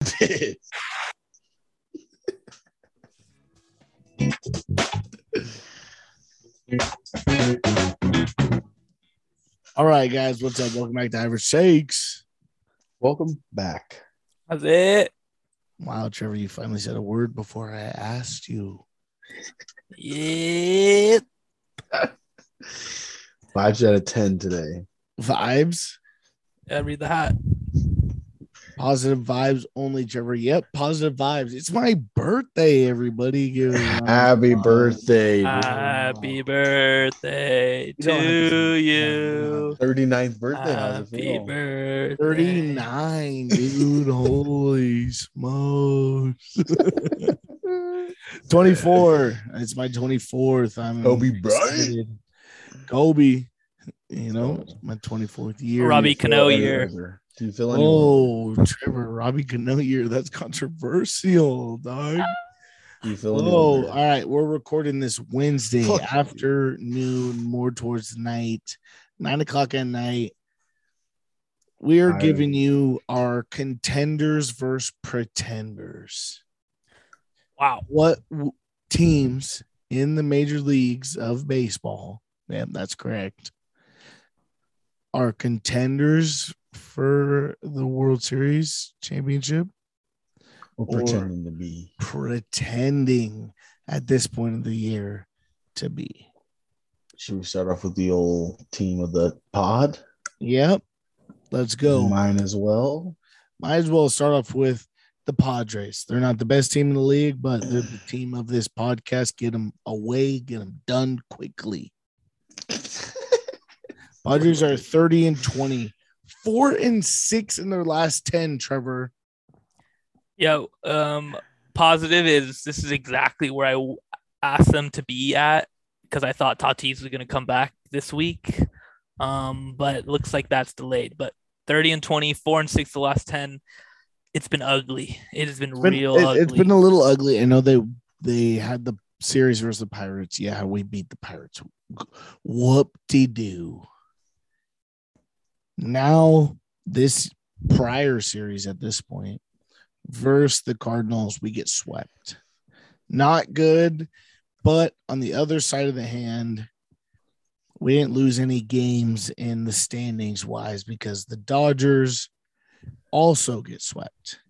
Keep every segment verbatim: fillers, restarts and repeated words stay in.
this. All right, guys, what's up? Welcome back to Iver Shakes. Welcome back. That's it. Wow, Trevor, you finally said a word before I asked you. Yeah. Vibes out of ten today. Vibes? Yeah, read the hat. Positive vibes only, Trevor. Yep, positive vibes. It's my birthday, everybody. Give Happy vibes. birthday. Happy wow. birthday to you. thirty-ninth birthday. Happy birthday. thirty-nine, dude. Holy smokes. twenty-four. It's my twenty-fourth. I'm Kobe Bryant. Kobe. You know, my twenty-fourth year. Robbie Cano year. Do you feel anyone? Oh, Trevor, Robbie Cano year. That's controversial, dog. Do you feel Oh, anyone? All right. We're recording this Wednesday Fuck afternoon, more towards night, nine o'clock at night. We are I... giving you our contenders versus pretenders. Wow. What teams in the major leagues of baseball? Yeah, that's correct. Are contenders for the World Series championship, or pretending or to be pretending at this point of the year to be? Should we start off with the old team of the pod? Yep, let's go. Mine as well. Might as well start off with the Padres. They're not the best team in the league, but they're the team of this podcast. Get them away, get them done quickly. Padres are thirty and twenty, four and six in their last ten. Trevor, yo, um, positive is this is exactly where I asked them to be at, because I thought Tatis was going to come back this week, um, but it looks like that's delayed. But thirty and twenty, four and six the last ten. It's been ugly. It has been, it's been real. It, ugly. It's been a little ugly. I know they they had the series versus the Pirates. Yeah, we beat the Pirates. Whoop-de-doo. Now, this prior series at this point versus the Cardinals, we get swept. Not good, but on the other side of the hand, we didn't lose any games in the standings wise, because the Dodgers also get swept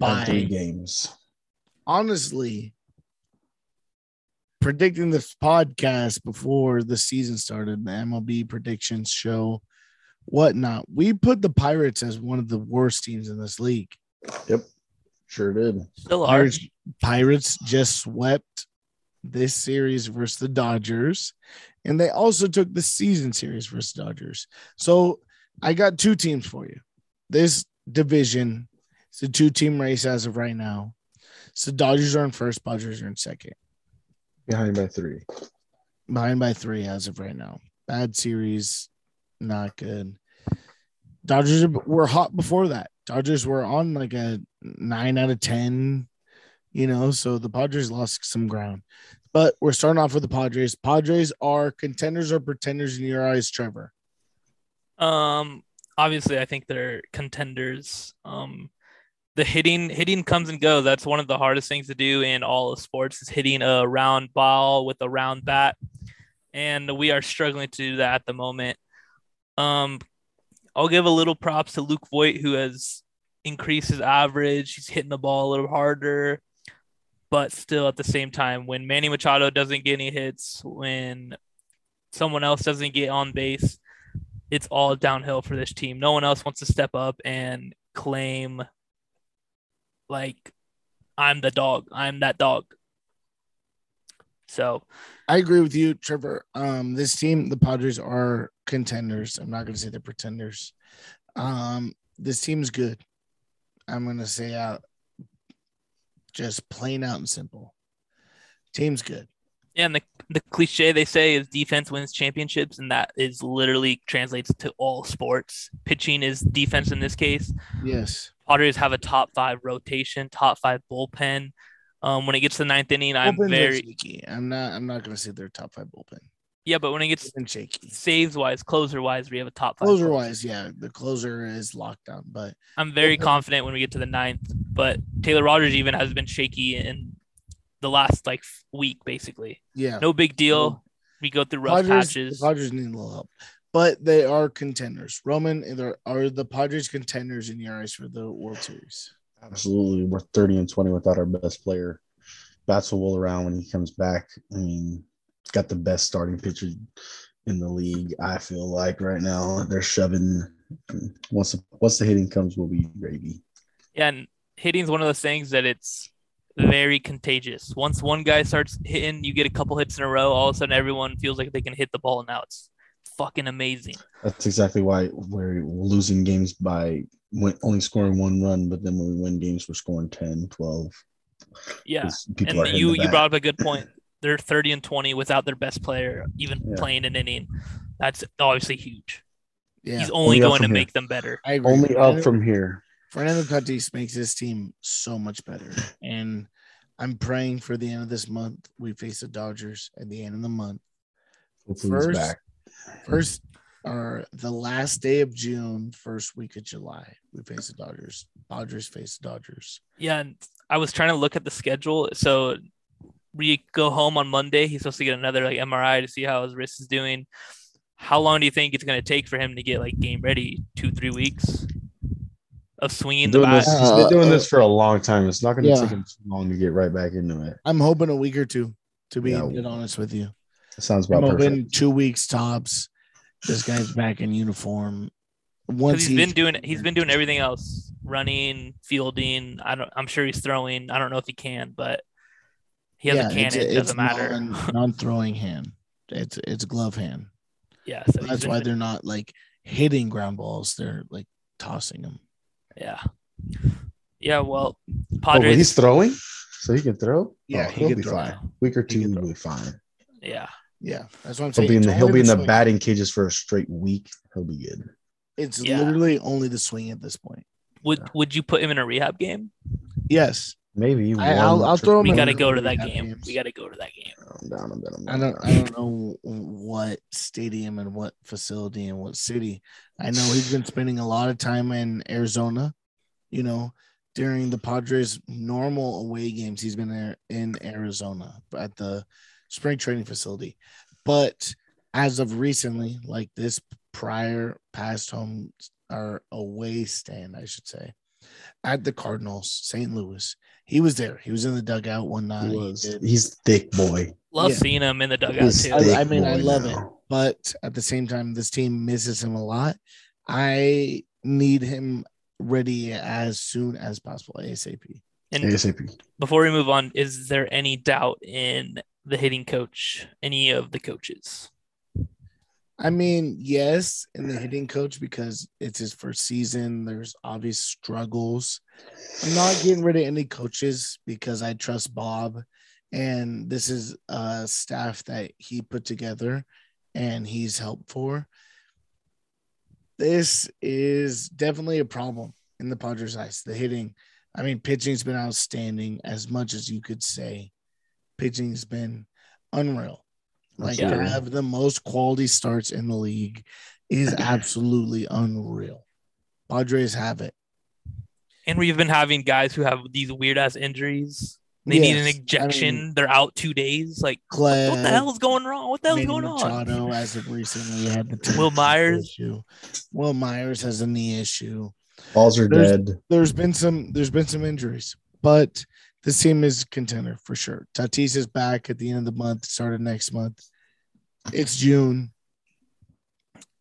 by three games. Honestly, predicting this podcast before the season started, the M L B predictions show whatnot. We put the Pirates as one of the worst teams in this league. Yep, sure did. Still are. Pirates, Pirates just swept this series versus the Dodgers, and they also took the season series versus Dodgers. So I got two teams for you. This division is a two-team race as of right now. So Dodgers are in first, Padres are in second. Behind by three. Behind by three as of right now. Bad series. Not good. Dodgers were hot before that. Dodgers were on like a nine out of ten, you know, so the Padres lost some ground. But we're starting off with the Padres. Padres are contenders or pretenders in your eyes, Trevor? Um, obviously, I think they're contenders. Um, the hitting hitting comes and goes. That's one of the hardest things to do in all of sports, is hitting a round ball with a round bat. And we are struggling to do that at the moment. Um, I'll give a little props to Luke Voit, who has increased his average. He's hitting the ball a little harder, but still at the same time, when Manny Machado doesn't get any hits, when someone else doesn't get on base, it's all downhill for this team. No one else wants to step up and claim, like, I'm the dog. I'm that dog. So I agree with you, Trevor. Um, this team, the Padres, are contenders. I'm not going to say they're pretenders. Um, this team's good. I'm going to say out, just plain out and simple. Team's good. Yeah, and the, the cliche they say is defense wins championships, and that is literally translates to all sports. Pitching is defense in this case. Yes. Padres have a top five rotation, top five bullpen. Um, when it gets to the ninth inning, I'm Bullpen's very. I'm not. I'm not going to say they're top five bullpen. Yeah, but when it gets saves wise, closer wise, we have a top five. Closer wise, yeah, the closer is locked on. But I'm very yeah. confident when we get to the ninth. But Taylor Rogers even has been shaky in the last like week, basically. Yeah, no big deal. We go through rough Rogers, patches. Rogers need a little help, but they are contenders. Roman, are the Padres contenders in your eyes for the World Series? Absolutely, we're thirty and twenty without our best player. Bats will roll around when he comes back. I mean, got the best starting pitcher in the league. I feel like right now they're shoving. Once the, once the hitting comes, we'll be gravy. Yeah, and hitting is one of those things that it's very contagious. Once one guy starts hitting, you get a couple hits in a row. All of a sudden, everyone feels like they can hit the ball, and now it's fucking amazing. That's exactly why we're losing games by only scoring one run, but then when we win games, we're scoring ten, twelve. Yeah, and you, you brought up a good point. They're thirty and twenty without their best player even yeah. playing an inning. That's obviously huge. Yeah. He's only, only going to here. make them better. I agree. Only up from here. Fernando Tatis makes this team so much better. And I'm praying for the end of this month. We face the Dodgers at the end of the month. Hopefully first, he's back. First or the last day of June, first week of July, we face the Dodgers. Dodgers face the Dodgers. Yeah, and I was trying to look at the schedule. So we go home on Monday. He's supposed to get another like M R I to see how his wrist is doing. How long do you think it's going to take for him to get like game ready? Two, three weeks of swinging the bat. He's been doing this for a long time. It's not going to yeah. take him too long to get right back into it. I'm hoping a week or two, to be yeah. honest with you. That sounds about I'm perfect. Hoping two weeks tops. This guy's back in uniform. Once he's, he's been doing, he's been doing everything else: running, fielding. I don't. I'm sure he's throwing. I don't know if he can, but. He has yeah, a cannon. It doesn't matter. Non-throwing hand. It's it's glove hand. Yeah, so that's why they're not like hitting ground balls. They're like tossing them. Yeah. Yeah. Well, Padres. Oh, he's throwing, so he can throw. Yeah, oh, he he'll can be throw. fine. Week or two, he he'll be fine. Yeah. Yeah, that's what I'm saying. He'll be in the, he'll be in the batting cages for a straight week. He'll be good. It's yeah. literally only the swing at this point. Would yeah. Would you put him in a rehab game? Yes. Maybe I, I'll, I'll throw him. We gotta go to that game. Games. We gotta go to that game. I'm down, I'm down, I'm down. I don't. I don't know what stadium and what facility and what city. I know he's been spending a lot of time in Arizona. You know, during the Padres' normal away games, he's been there in Arizona at the spring training facility. But as of recently, like this prior past home or away stand, I should say, at the Cardinals, Saint Louis. He was there. He was in the dugout one night. He he He's thick boy. Love yeah. seeing him in the dugout too. I, I mean, I love now. it. But at the same time, this team misses him a lot. I need him ready as soon as possible, ASAP. And ASAP. Before we move on, is there any doubt in the hitting coach, any of the coaches? I mean, yes, in the hitting coach because it's his first season. There's obvious struggles. I'm not getting rid of any coaches because I trust Bob, and this is a staff that he put together and he's helped for. This is definitely a problem in the Padres' eyes, the hitting. I mean, pitching's been outstanding as much as you could say. Pitching's been unreal. Like, yeah. to have the most quality starts in the league is absolutely unreal. Padres have it. And we've been having guys who have these weird-ass injuries. They yes. need an ejection. I mean, they're out two days. Like, Clef, what the hell is going wrong? What the hell is going Machado, on? As of recently, had the Will Myers. Issue. Will Myers has a knee issue. Balls are there's, dead. There's been some. There's been some injuries, but this team is a contender for sure. Tatis is back at the end of the month, start of next month. It's June.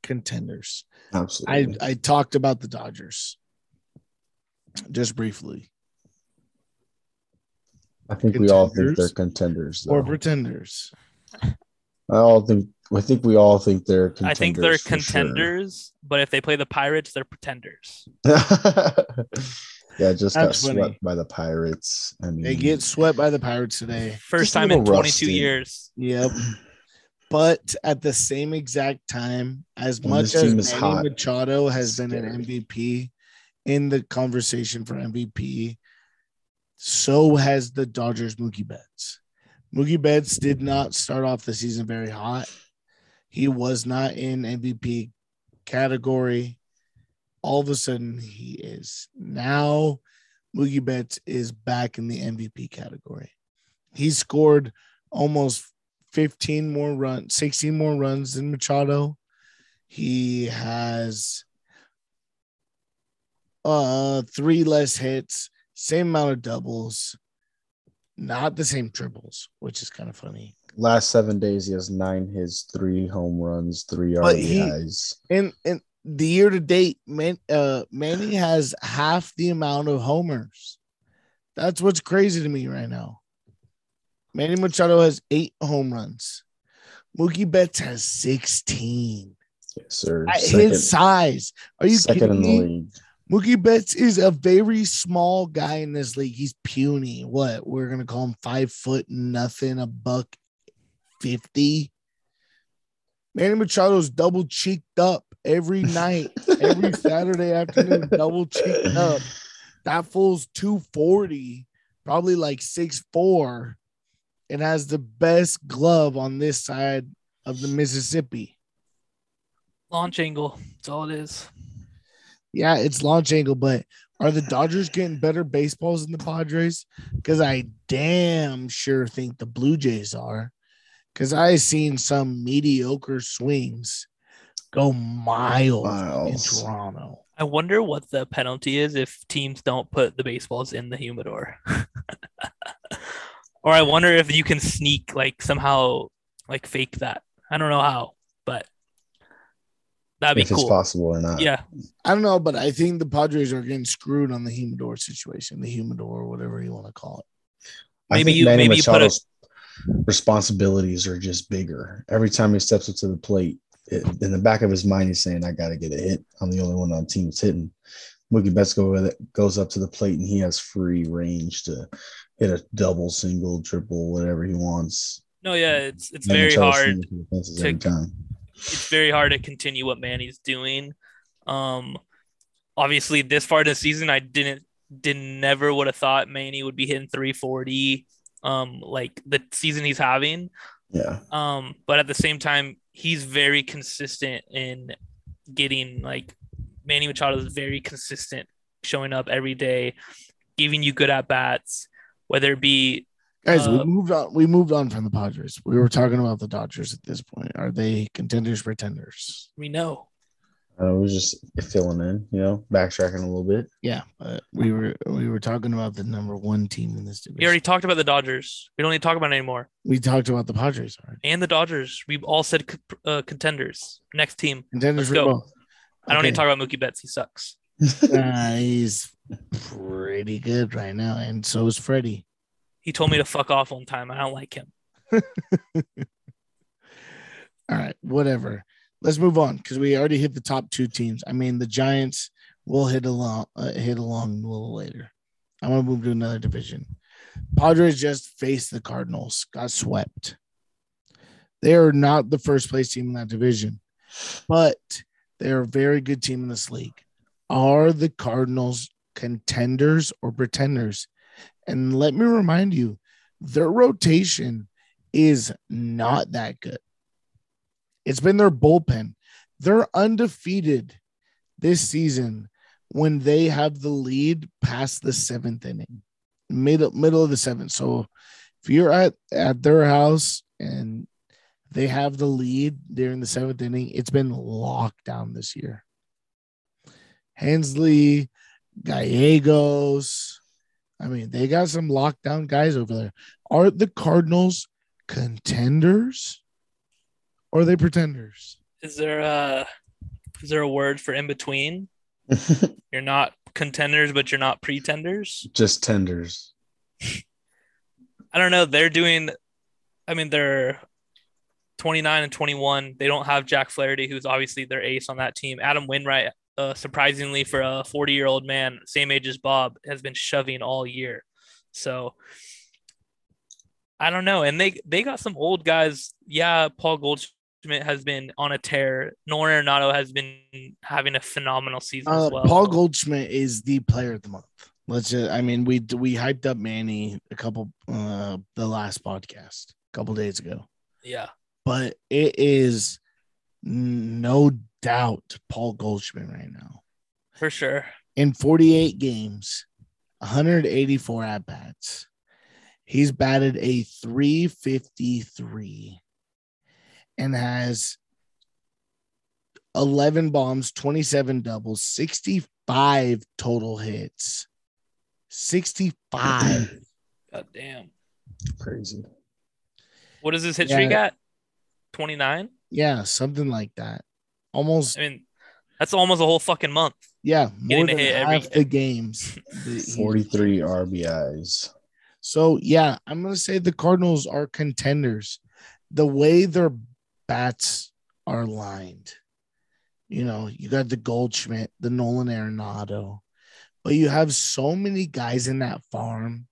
Contenders. Absolutely. I, I talked about the Dodgers just briefly. I think contenders? we all think they're contenders. Though. Or pretenders. I all think I think we all think they're contenders. I think they're contenders, sure. But if they play the Pirates, they're pretenders. Yeah, just That's got funny. swept by the Pirates. I mean, they get swept by the Pirates today. First time in twenty-two years. Yep. But at the same exact time, as and much as Manny Machado has Scary. been an M V P in the conversation for M V P, so has the Dodgers' Mookie Betts. Mookie Betts did not start off the season very hot. He was not in M V P category. All of a sudden, he is. Now, Mookie Betts is back in the M V P category. He scored almost fifteen more runs, sixteen more runs than Machado. He has uh, three less hits, same amount of doubles, not the same triples, which is kind of funny. Last seven days, he has nine hits, three home runs, three R B Is. And and the year to date, Man, uh, Manny has half the amount of homers. That's what's crazy to me right now. Manny Machado has eight home runs. Mookie Betts has sixteen. Yes, sir. At second, his size. Are you second kidding in the me? League. Mookie Betts is a very small guy in this league. He's puny. What? We're going to call him five foot nothing, a buck fifty. Manny Machado's double cheeked up every night, every Saturday afternoon, double cheeked up. That fool's two forty, probably like six four, and has the best glove on this side of the Mississippi. Launch angle. That's all it is. Yeah, it's launch angle, but are the Dodgers getting better baseballs than the Padres? Because I damn sure think the Blue Jays are. Because I've seen some mediocre swings go miles, miles in Toronto. I wonder what the penalty is if teams don't put the baseballs in the humidor. Or I wonder if you can sneak, like, somehow, like, fake that. I don't know how, but that'd be if cool. If it's possible or not. Yeah. I don't know, but I think the Padres are getting screwed on the humidor situation, the humidor, whatever you want to call it. I maybe think you, Manny maybe Machado's you put a... responsibilities are just bigger. Every time he steps up to the plate, it, in the back of his mind, he's saying, I got to get a hit. I'm the only one on teams hitting. Mookie Betts goes up to the plate, and he has free range to hit a double, single, triple, whatever he wants. No, yeah, it's it's Manny very hard to – it's very hard to continue what Manny's doing. Um, obviously, this far in the season, I didn't, didn't never would have thought Manny would be hitting three forty, um, like the season he's having. Yeah. Um, but at the same time, he's very consistent in getting, like, Manny Machado is very consistent, showing up every day, giving you good at bats, whether it be. Guys, we moved on. We moved on from the Padres. We were talking about the Dodgers at this point. Are they contenders, pretenders? We know. Uh, we're just filling in, you know, backtracking a little bit. Yeah, but we were we were talking about the number one team in this division. We already talked about the Dodgers. We don't need to talk about it anymore. We talked about the Padres already. And the Dodgers. We've all said uh, contenders. Next team. Contenders. Let's go. Both. I don't okay. need to talk about Mookie Betts. He sucks. uh, he's pretty good right now, and so is Freddie. He told me to fuck off one time. I don't like him. All right, whatever. Let's move on because we already hit the top two teams. I mean, the Giants will hit along, uh, hit along a little later. I'm going to move to another division. Padres just faced the Cardinals, got swept. They are not the first place team in that division, but they're a very good team in this league. Are the Cardinals contenders or pretenders? And let me remind you, their rotation is not that good. It's been their bullpen. They're undefeated this season when they have the lead past the seventh inning, middle, middle of the seventh. So if you're at, at their house and they have the lead during the seventh inning, it's been locked down this year. Hensley, Gallegos. I mean, they got some lockdown guys over there. Are the Cardinals contenders or are they pretenders? Is there a, is there a word for in between? You're not contenders, but you're not pretenders? Just tenders. I don't know. They're doing – I mean, they're twenty-nine and twenty-one. They don't have Jack Flaherty, who's obviously their ace on that team. Adam Wainwright. Uh, surprisingly for a forty-year-old man, same age as Bob, has been shoving all year. So I don't know. And they they got some old guys. Yeah, Paul Goldschmidt has been on a tear. Nolan Arenado has been having a phenomenal season uh, as well. Paul Goldschmidt is the player of the month. Let's just, I mean, we we hyped up Manny a couple uh, the last podcast a couple days ago. Yeah, but it is no doubt Paul Goldschmidt right now. For sure. In forty-eight games, one hundred eighty-four at-bats. He's batted a three fifty-three and has eleven bombs, twenty-seven doubles, sixty-five total hits. sixty-five. God damn. Crazy. What does his hit streak yeah. at? twenty-nine? Yeah, something like that. Almost. I mean, that's almost a whole fucking month. Yeah, more than hit half every... the games. forty-three R B Is. So, yeah, I'm going to say the Cardinals are contenders. The way their bats are lined. You know, you got the Goldschmidt, the Nolan Arenado. But you have so many guys in that farm.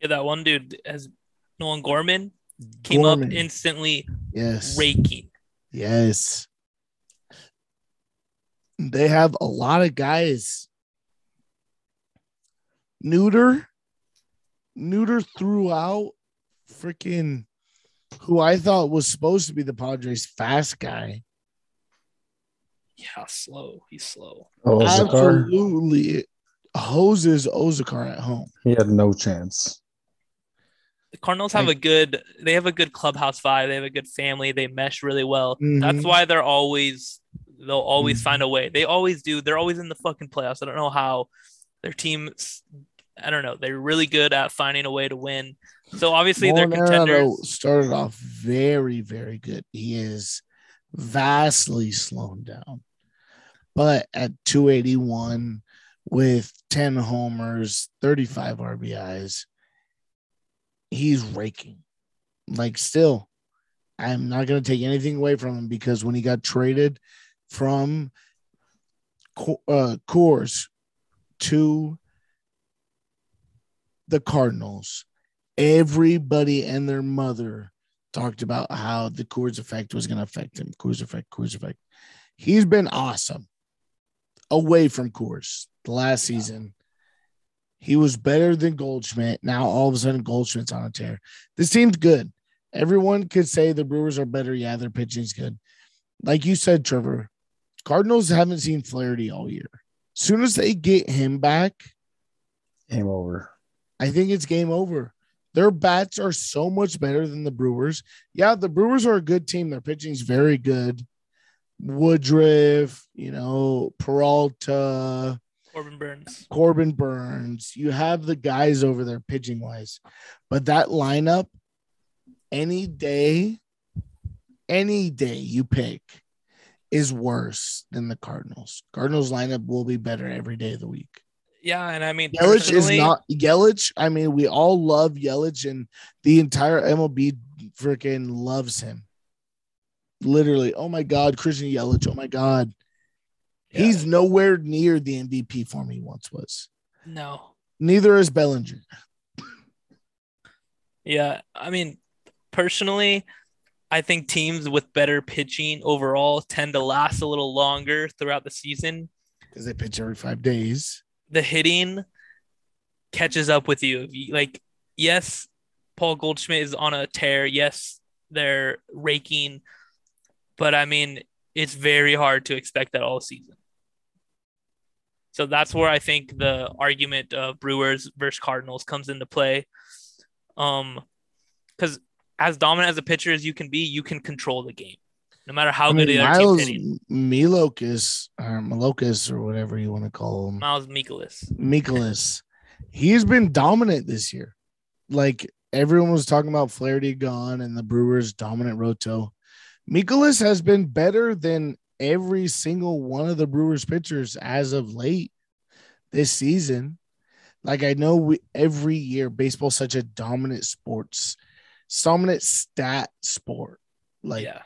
Yeah, that one dude has Nolan Gorman came Gorman. up instantly yes. raking. Yes. They have a lot of guys. Neuter. Neuter threw out freaking who I thought was supposed to be the Padres' fast guy. Yeah, slow. He's slow. Oh, absolutely hoses Ozakar at home. He had no chance. The Cardinals have like, a good they have a good clubhouse vibe. They have a good family. They mesh really well. Mm-hmm. That's why they're always they'll always mm-hmm. find a way. They always do. They're always in the fucking playoffs. I don't know how their team I don't know. They're really good at finding a way to win. So obviously More they're contenders. Started off very, very good. He is vastly slowed down. But at two eighty-one with ten homers, thirty-five R B Is, he's raking. Like, still, I'm not going to take anything away from him because when he got traded from uh, Coors to the Cardinals, everybody and their mother talked about how the Coors effect was going to affect him. Coors effect, Coors effect. He's been awesome. Away from Coors the last season, he was better than Goldschmidt. Now all of a sudden Goldschmidt's on a tear. This team's good. Everyone could say the Brewers are better. Yeah, their pitching's good. Like you said, Trevor, Cardinals haven't seen Flaherty all year. As soon as they get him back, game over. I think it's game over. Their bats are so much better than the Brewers. Yeah, the Brewers are a good team. Their pitching's very good. Woodruff, you know, Peralta, Corbin Burns. Corbin Burns. You have the guys over there pitching wise, but that lineup, any day, any day you pick is worse than the Cardinals. Cardinals lineup will be better every day of the week. Yeah, and I mean, Yelich is not Yelich. I mean, we all love Yelich, and the entire M L B freaking loves him. Literally, oh my God, Christian Yelich, oh my God. Yeah. He's nowhere near the M V P form he once was. No. Neither is Bellinger. Yeah, I mean, personally, I think teams with better pitching overall tend to last a little longer throughout the season. Because they pitch every five days. The hitting catches up with you. Like, yes, Paul Goldschmidt is on a tear. Yes, they're raking. But, I mean, it's very hard to expect that all season. So that's where I think the argument of Brewers versus Cardinals comes into play. Um, because as dominant as a pitcher as you can be, you can control the game. No matter how I mean, good the other team's hitting. Milokas, or Milokas, or whatever you want to call him. Miles Mikolas. Mikolas. He's been dominant this year. Like, everyone was talking about Flaherty gone and the Brewers' dominant roto. Mikolas has been better than every single one of the Brewers pitchers as of late this season. Like, I know we, every year baseball's such a dominant sports, dominant stat sport. Like yeah.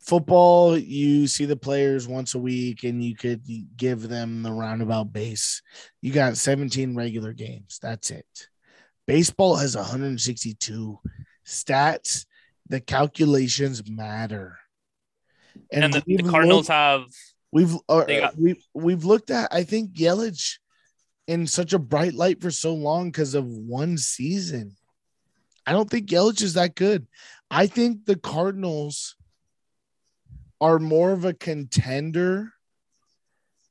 football, you see the players once a week and you could give them the roundabout base. You got seventeen regular games. That's it. Baseball has one hundred sixty-two stats. The calculations matter, and, and the, the Cardinals looked, have we've uh, got, we we've looked at. I think Yelich in such a bright light for so long because of one season. I don't think Yelich is that good. I think the Cardinals are more of a contender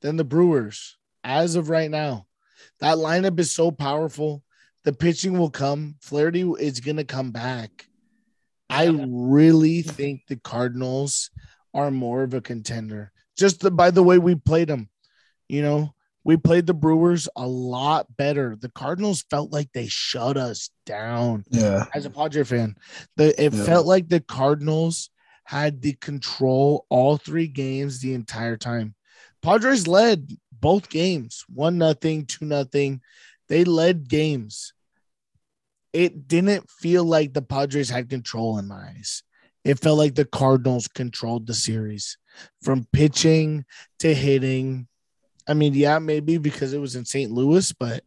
than the Brewers as of right now. That lineup is so powerful. The pitching will come. Flaherty is going to come back. I really think the Cardinals are more of a contender. Just the, by the way we played them, you know, we played the Brewers a lot better. The Cardinals felt like they shut us down. Yeah. As a Padre fan, the, it yeah. felt like the Cardinals had the control all three games the entire time. Padres led both games, one nothing, two nothing. They led games. It didn't feel like the Padres had control in my eyes. It felt like the Cardinals controlled the series from pitching to hitting. I mean, yeah, maybe because it was in Saint Louis, but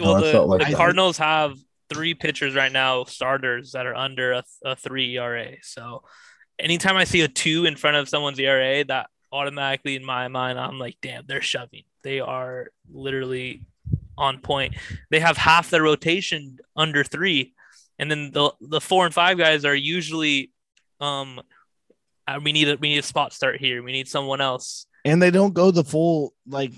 well, no, the, like the Cardinals have three pitchers right now, starters that are under a, a three E R A. So anytime I see a two in front of someone's E R A, that automatically in my mind, I'm like, damn, they're shoving. They are literally on point. They have half their rotation under three, and then the the four and five guys are usually, um, we need a, we need a spot start here. We need someone else. And they don't go the full, like,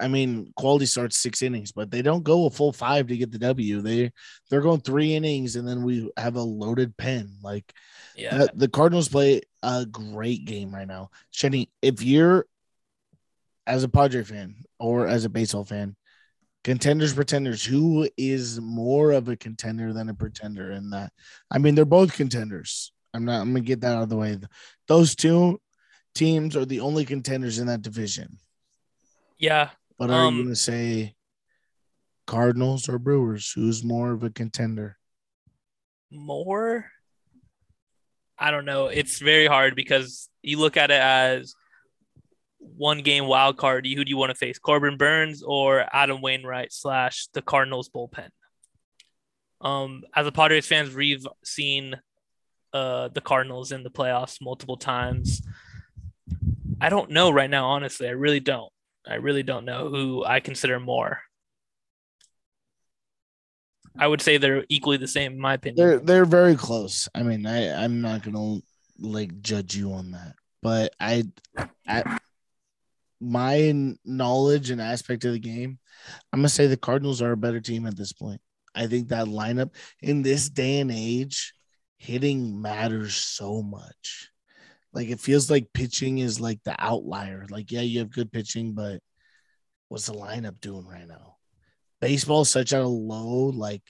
I mean, quality starts six innings, but they don't go a full five to get the W. They, they're going three innings, and then we have a loaded pen. Like, yeah. the, the Cardinals play a great game right now. Shetty, if you're, as a Padre fan or as a baseball fan, contenders, pretenders, who is more of a contender than a pretender in that? I mean, they're both contenders. I'm not, I'm going to get that out of the way. Those two teams are the only contenders in that division. Yeah. But are um, you going to say Cardinals or Brewers? Who's more of a contender? More? I don't know. It's very hard because you look at it as one game wild card. Who do you want to face? Corbin Burns or Adam Wainwright slash the Cardinals bullpen? Um, as a Padres fans, we've seen uh, the Cardinals in the playoffs multiple times. I don't know right now, honestly. I really don't. I really don't know who I consider more. I would say they're equally the same, in my opinion. They're they're very close. I mean, I, I'm not gonna like judge you on that, but I, I, my knowledge and aspect of the game, I'm gonna say the Cardinals are a better team at this point. I think that lineup in this day and age, hitting matters so much. Like, it feels like pitching is like the outlier. Like, yeah, you have good pitching, but what's the lineup doing right now? Baseball is such at a low, like,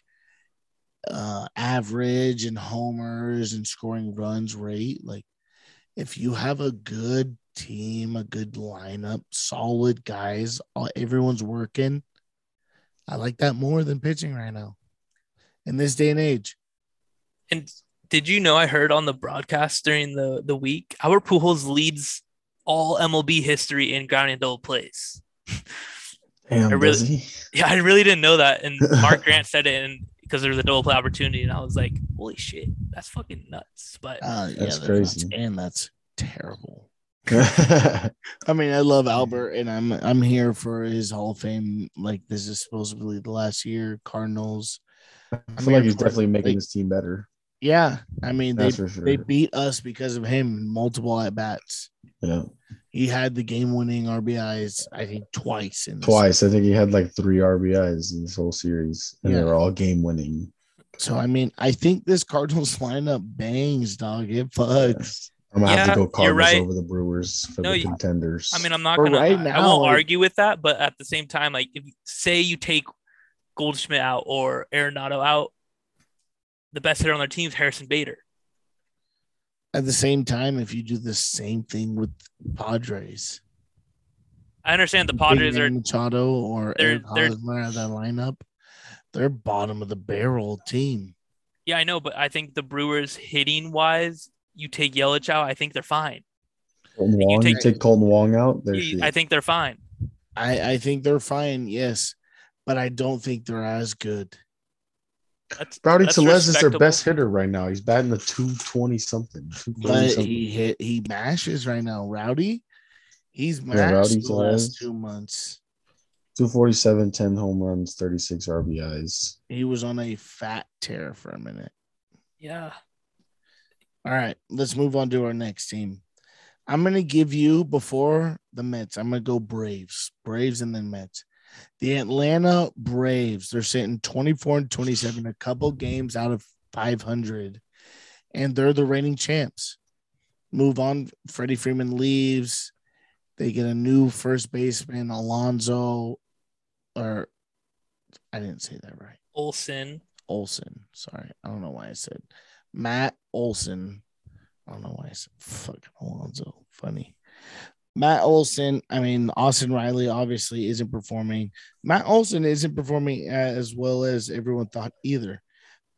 uh, average and homers and scoring runs rate. Like, if you have a good team, a good lineup, solid guys, all, everyone's working, I like that more than pitching right now in this day and age. And did you know I heard on the broadcast during the, the week, Albert Pujols leads all M L B history in grounding double plays. Damn, I really, does he? Yeah, I really didn't know that. And Mark Grant said it and because there was a double play opportunity, and I was like, holy shit, that's fucking nuts. But uh, yeah, that's crazy. Nuts, and that's terrible. I mean, I love Albert, and I'm I'm here for his Hall of Fame. Like, this is supposedly the last year, Cardinals. I feel like he's definitely making this team better. Yeah, I mean, they, sure. they beat us because of him, multiple at-bats. Yeah. He had the game-winning R B Is, I think, twice. in this Twice. Season. I think he had, like, three R B Is in this whole series, and yeah. they were all game-winning. So, I mean, I think this Cardinals lineup bangs, dog. It fucks. Yeah. I'm going to yeah, have to go Cardinals right. over the Brewers for no, the contenders. I mean, I'm not going right to – I won't like, argue with that, but at the same time, like, if, say you take Goldschmidt out or Arenado out, the best hitter on their team is Harrison Bader. At the same time, if you do the same thing with Padres, I understand the Padres are Machado or Eric Hosmer out of that lineup. They're bottom of the barrel team. Yeah, I know, but I think the Brewers hitting wise, you take Yelich out, I think they're fine. Colton Wong, you take, you take Colton Wong out, you, I think they're fine. I, I think they're fine, yes, but I don't think they're as good. That's, Rowdy Tellez is their best hitter right now. He's batting the two twenty something. But he hit, he mashes right now. Rowdy, he's mashed yeah, Rowdy the last two months. two forty-seven, ten home runs, thirty-six R B Is. He was on a fat tear for a minute. Yeah. All right, let's move on to our next team. I'm going to give you, before the Mets, I'm going to go Braves. Braves and then Mets. The Atlanta Braves, they're sitting twenty-four and twenty-seven, a couple games out of five hundred, and they're the reigning champs. Move on. Freddie Freeman leaves. They get a new first baseman, Alonso, or I didn't say that right. Olsen. Olsen. Sorry. I don't know why I said Matt Olson. I don't know why I said fucking Alonso. Funny. Matt Olson. I mean, Austin Riley obviously isn't performing. Matt Olson isn't performing as well as everyone thought either.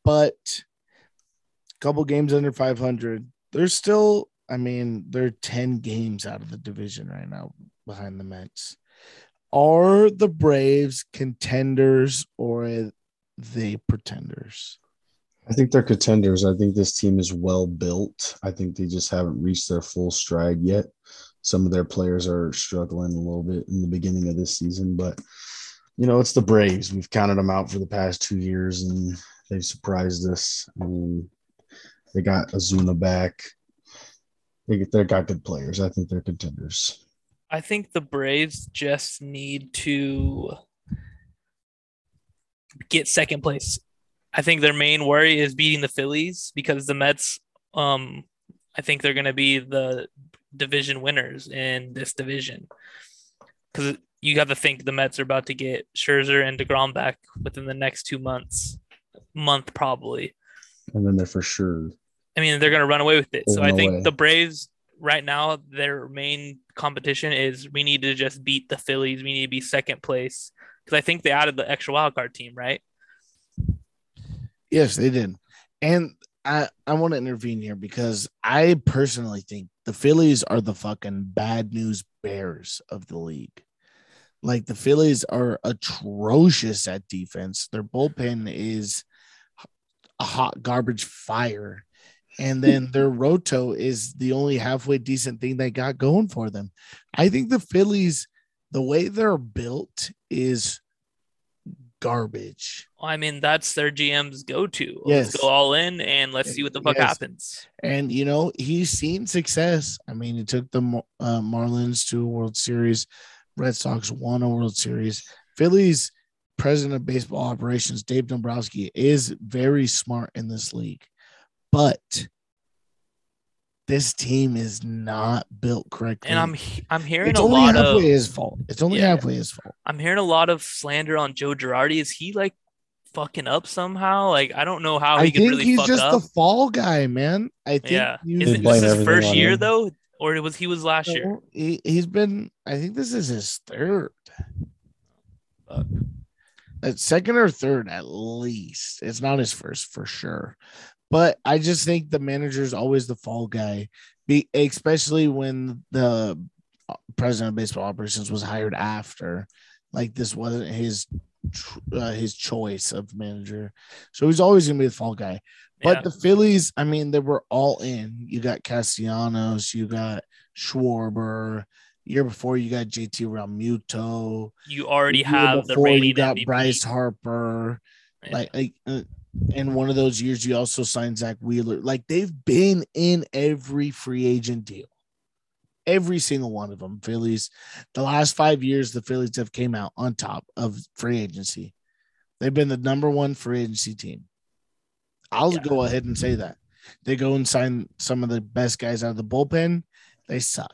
But a couple games under five hundred. They're still, I mean, they're ten games out of the division right now behind the Mets. Are the Braves contenders or are they pretenders? I think they're contenders. I think this team is well built. I think they just haven't reached their full stride yet. Some of their players are struggling a little bit in the beginning of this season, but, you know, it's the Braves. We've counted them out for the past two years, and they've surprised us. I mean, they got Ozuna back. They they got good players. I think they're contenders. I think the Braves just need to get second place. I think their main worry is beating the Phillies because the Mets, um, I think they're going to be the division winners in this division. Because you got to think the Mets are about to get Scherzer and DeGrom back within the next two months, month probably. And then they're for sure. I mean, they're going to run away with it. They'll so I think away. The Braves right now, their main competition is we need to just beat the Phillies. We need to be second place because I think they added the extra wildcard team, right? Yes, they did. And I, I want to intervene here because I personally think the Phillies are the fucking bad news bears of the league. Like the Phillies are atrocious at defense. Their bullpen is a hot garbage fire. And then their roto is the only halfway decent thing they got going for them. I think the Phillies, the way they're built is garbage. I mean, that's their G M's go-to. Yes. Let's go all in and let's see what the fuck yes. happens. And, you know, he's seen success. I mean, he took the uh, Marlins to a World Series. Red Sox won a World Series. Phillies president of baseball operations, Dave Dombrowski, is very smart in this league. But this team is not built correctly. And I'm I'm hearing it's a lot of... It's only halfway his fault. It's only yeah, halfway his fault. I'm hearing a lot of slander on Joe Girardi. Is he, like, fucking up somehow? Like, I don't know how he I could really fuck up. I think he's just the fall guy, man. I think yeah. you, is it just his first year, him. though? Or it was he was last no, year? He, he's been... I think this is his third. Fuck. At second or third, at least. It's not his first, for sure. But I just think the manager is always the fall guy, be, especially when the president of baseball operations was hired after. Like, this wasn't his uh, his choice of manager. So he's always going to be the fall guy. But yeah. the Phillies, I mean, they were all in. You got Castellanos. You got Schwarber. Year before, you got J T Realmuto. You already have the rating. You got M V P. Bryce Harper. Yeah. Like, like uh, and one of those years, you also signed Zach Wheeler. Like, they've been in every free agent deal. Every single one of them. Phillies, the last five years, the Phillies have came out on top of free agency. They've been the number one free agency team. I'll yeah. go ahead and say that. They go and sign some of the best guys out of the bullpen. They suck.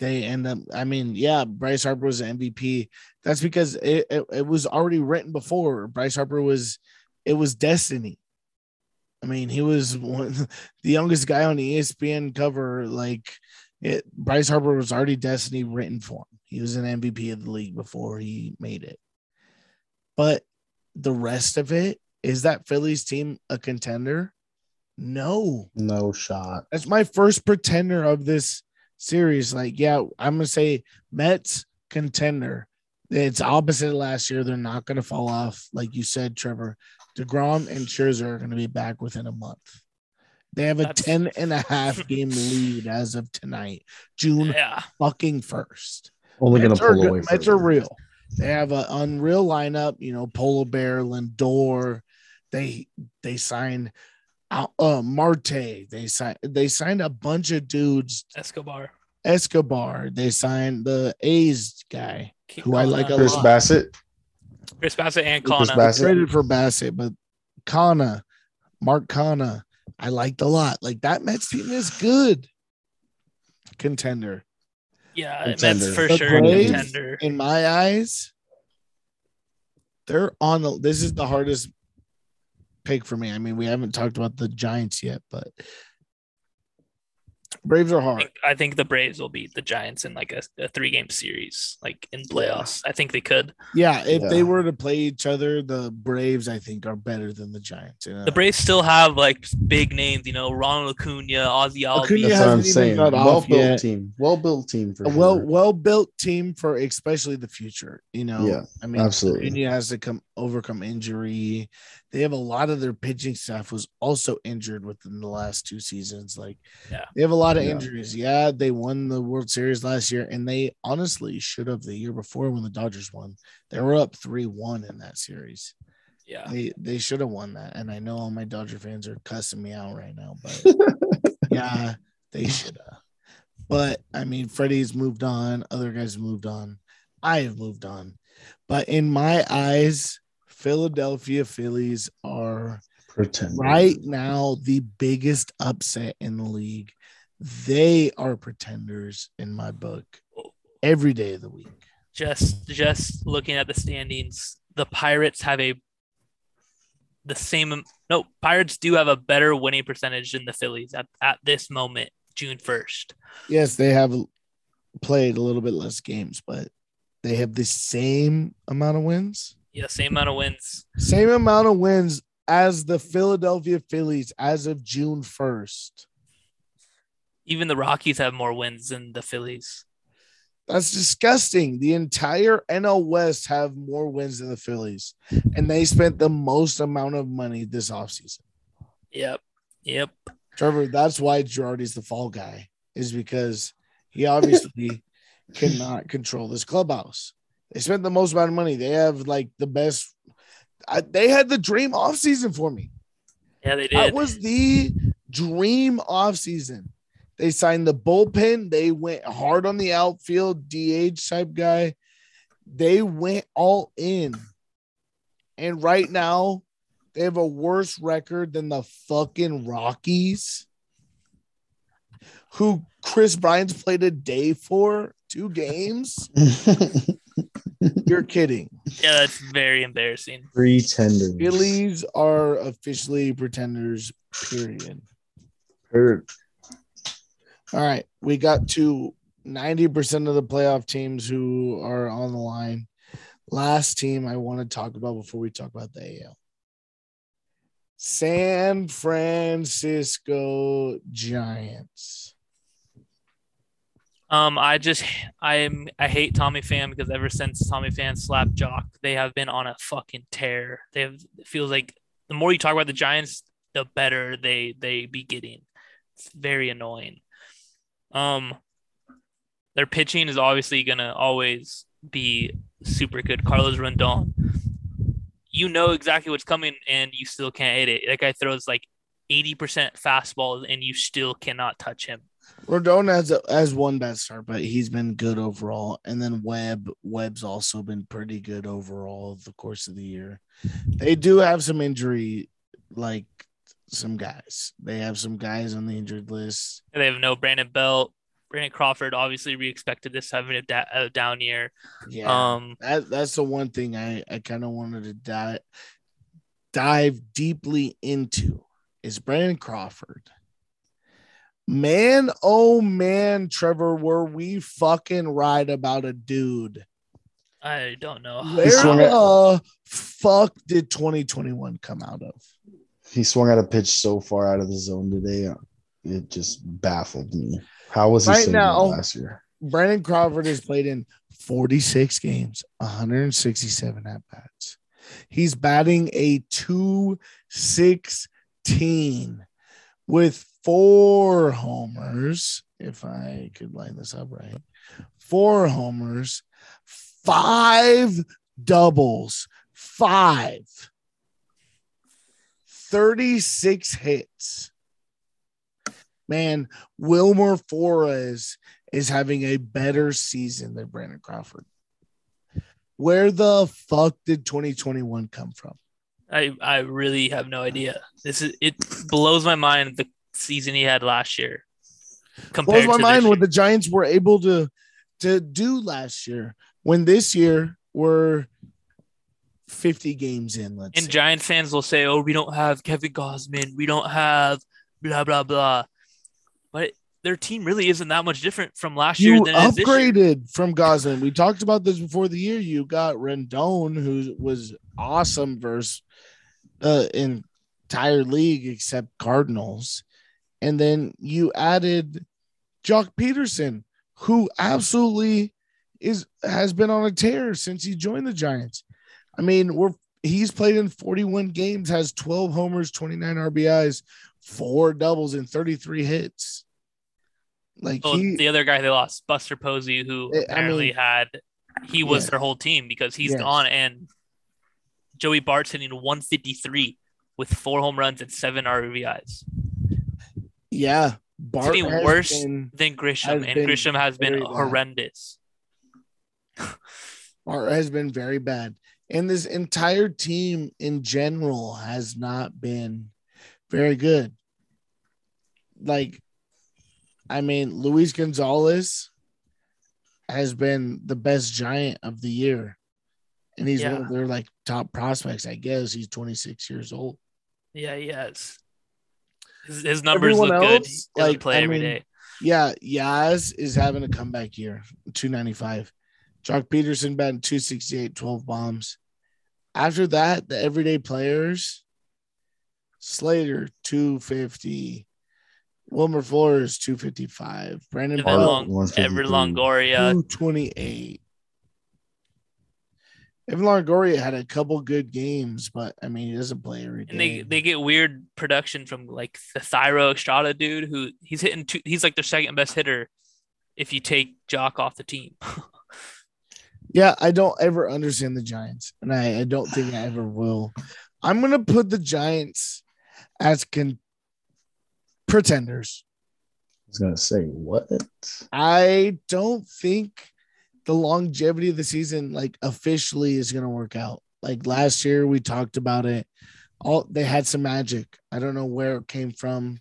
They end up, I mean, yeah, Bryce Harper was an M V P. That's because it, it, it was already written before. Bryce Harper was... It was destiny. I mean, he was one, the youngest guy on the E S P N cover. Like, it, Bryce Harper was already destiny written for him. He was an M V P of the league before he made it. But the rest of it, is that Phillies team a contender? No. No shot. That's my first pretender of this series. Like, yeah, I'm going to say Mets contender. It's opposite of last year. They're not going to fall off. Like you said, Trevor, DeGrom and Scherzer are going to be back within a month. They have a That's... ten and a half game lead as of tonight, June yeah. fucking first. Only going to pull away. Mets are real. They have an unreal lineup, you know, Polo Bear, Lindor. They, they signed uh, Marte. They signed. They signed a bunch of dudes. Escobar. Escobar. They signed the A's guy, Keep who I like a Chris lot. Chris Bassett. Chris Bassett and Kana. Traded for Bassett, but Kana, Mark Kana, I liked a lot. Like, that Mets team is good. Contender. Yeah, contender. Mets for the sure. Braves, contender. In my eyes, they're on the. This is the hardest pick for me. I mean, we haven't talked about the Giants yet, but Braves are hard. I think the Braves will beat the Giants in like a, a three-game series, like in playoffs. I think they could. Yeah, if yeah. they were to play each other, the Braves, I think, are better than the Giants. You know? The Braves still have like big names, you know, Ronald Acuna, Ozzy Albies. That's what I'm saying. Well-built team. Well-built team for a well, sure. well-built team for especially the future. You know, yeah, I mean, absolutely. Acuna has to come overcome injury. They have a lot of their pitching staff was also injured within the last two seasons. Like, yeah. they have a lot. Lot of yeah. injuries. Yeah, they won the World Series last year, and they honestly should have the year before when the Dodgers won. They were up three one in that series. Yeah, they they should have won that. And I know all my Dodger fans are cussing me out right now, but yeah, they should have. But I mean, Freddie's moved on. Other guys moved on. I have moved on. But in my eyes, Philadelphia Phillies are pretenders. Right now the biggest upset in the league. They are pretenders in my book every day of the week. Just just looking at the standings, the Pirates have a the same no, Pirates do have a better winning percentage than the Phillies at, at this moment, June first. Yes, they have played a little bit less games, but they have the same amount of wins. Yeah, same amount of wins. Same amount of wins as the Philadelphia Phillies as of June first. Even the Rockies have more wins than the Phillies. That's disgusting. The entire N L West have more wins than the Phillies, and they spent the most amount of money this offseason. Yep. Yep. Trevor, that's why Girardi's the fall guy, is because he obviously cannot control this clubhouse. They spent the most amount of money. They have, like, the best I, – they had the dream offseason for me. Yeah, they did. That was the dream offseason. They signed the bullpen. They went hard on the outfield, D H type guy. They went all in. And right now, they have a worse record than the fucking Rockies, who Chris Bryant's played a day for two games. You're kidding. Yeah, that's very embarrassing. Pretenders. Phillies are officially pretenders, period. Period. All right, we got to ninety percent of the playoff teams who are on the line. Last team I want to talk about before we talk about the A L. San Francisco Giants. Um, I just I am I hate Tommy Pham because ever since Tommy Pham slapped Jock, they have been on a fucking tear. They have it feels like the more you talk about the Giants, the better they they be getting. It's very annoying. Um, their pitching is obviously going to always be super good. Carlos Rendon, you know exactly what's coming and you still can't hit it. That guy throws like eighty percent fastballs and you still cannot touch him. Rendon has, a, has one bad start, but he's been good overall. And then Webb, Webb's also been pretty good overall the course of the year. They do have some injury, like, some guys. They have some guys on the injured list. And they have no Brandon Belt. Brandon Crawford, obviously, we expected this having a, da- a down year. Yeah, um, that, that's the one thing I, I kind of wanted to di- dive deeply into is Brandon Crawford. Man, oh, man, Trevor, were we fucking right about a dude. I don't know. Where the fuck did twenty twenty-one come out of? He swung out a pitch so far out of the zone today, it just baffled me. How was he right now, last year? Brandon Crawford has played in forty-six games, one hundred sixty-seven at-bats. He's batting a two sixteen with four homers, if I could line this up right. Four homers, five doubles, five. thirty-six hits. Man, Wilmer Flores is having a better season than Brandon Crawford. Where the fuck did twenty twenty-one come from? I, I really have no idea. This is it blows my mind the season he had last year. Blows my mind what the Giants were able to to do last year when this year we're fifty games in. Let's and Giants fans will say, "Oh, we don't have Kevin Gausman, we don't have blah blah blah," but their team really isn't that much different from last you year. Than upgraded from Gausman. We talked about this before the year. You got Rendon, who was awesome versus the entire league except Cardinals. And then you added Joc Pederson, who absolutely is has been on a tear since he joined the Giants. I mean, we're he's played in forty-one games, has twelve homers, twenty-nine R B Is, four doubles, and thirty-three hits. Like oh, he, the other guy they lost, Buster Posey, who it, apparently I mean, had he was yeah. their whole team because he's yes. gone. And Joey Bart's hitting one fifty-three with four home runs and seven R B Is. Yeah, Bart it's been worse been, than Grisham, and Grisham has been horrendous. Bart has been very bad, and this entire team in general has not been very good. Like. I mean, Luis Gonzalez has been the best Giant of the year, and he's yeah. one of their like top prospects. I guess he's twenty-six years old. Yeah, he has. His, his numbers Everyone look else, good. He like play I every mean, day. Yeah, Yaz is having a comeback year. two ninety-five. Joc Pederson batting two sixty-eight, twelve bombs. After that, the everyday players. Slater two fifty. Wilmer Flores two fifty-five. Brandon Long, Evan Longoria two twenty-eight. Evan Longoria had a couple good games, but I mean he doesn't play every day. And they, they get weird production from like the Thairo Estrada dude, who he's hitting two, he's like their second best hitter if you take Joc off the team. Yeah, I don't ever understand the Giants, and I, I don't think I ever will. I'm gonna put the Giants as con. Pretenders. I was going to say, what? I don't think the longevity of the season, like, officially is going to work out. Like, last year we talked about it. All they had some magic. I don't know where it came from.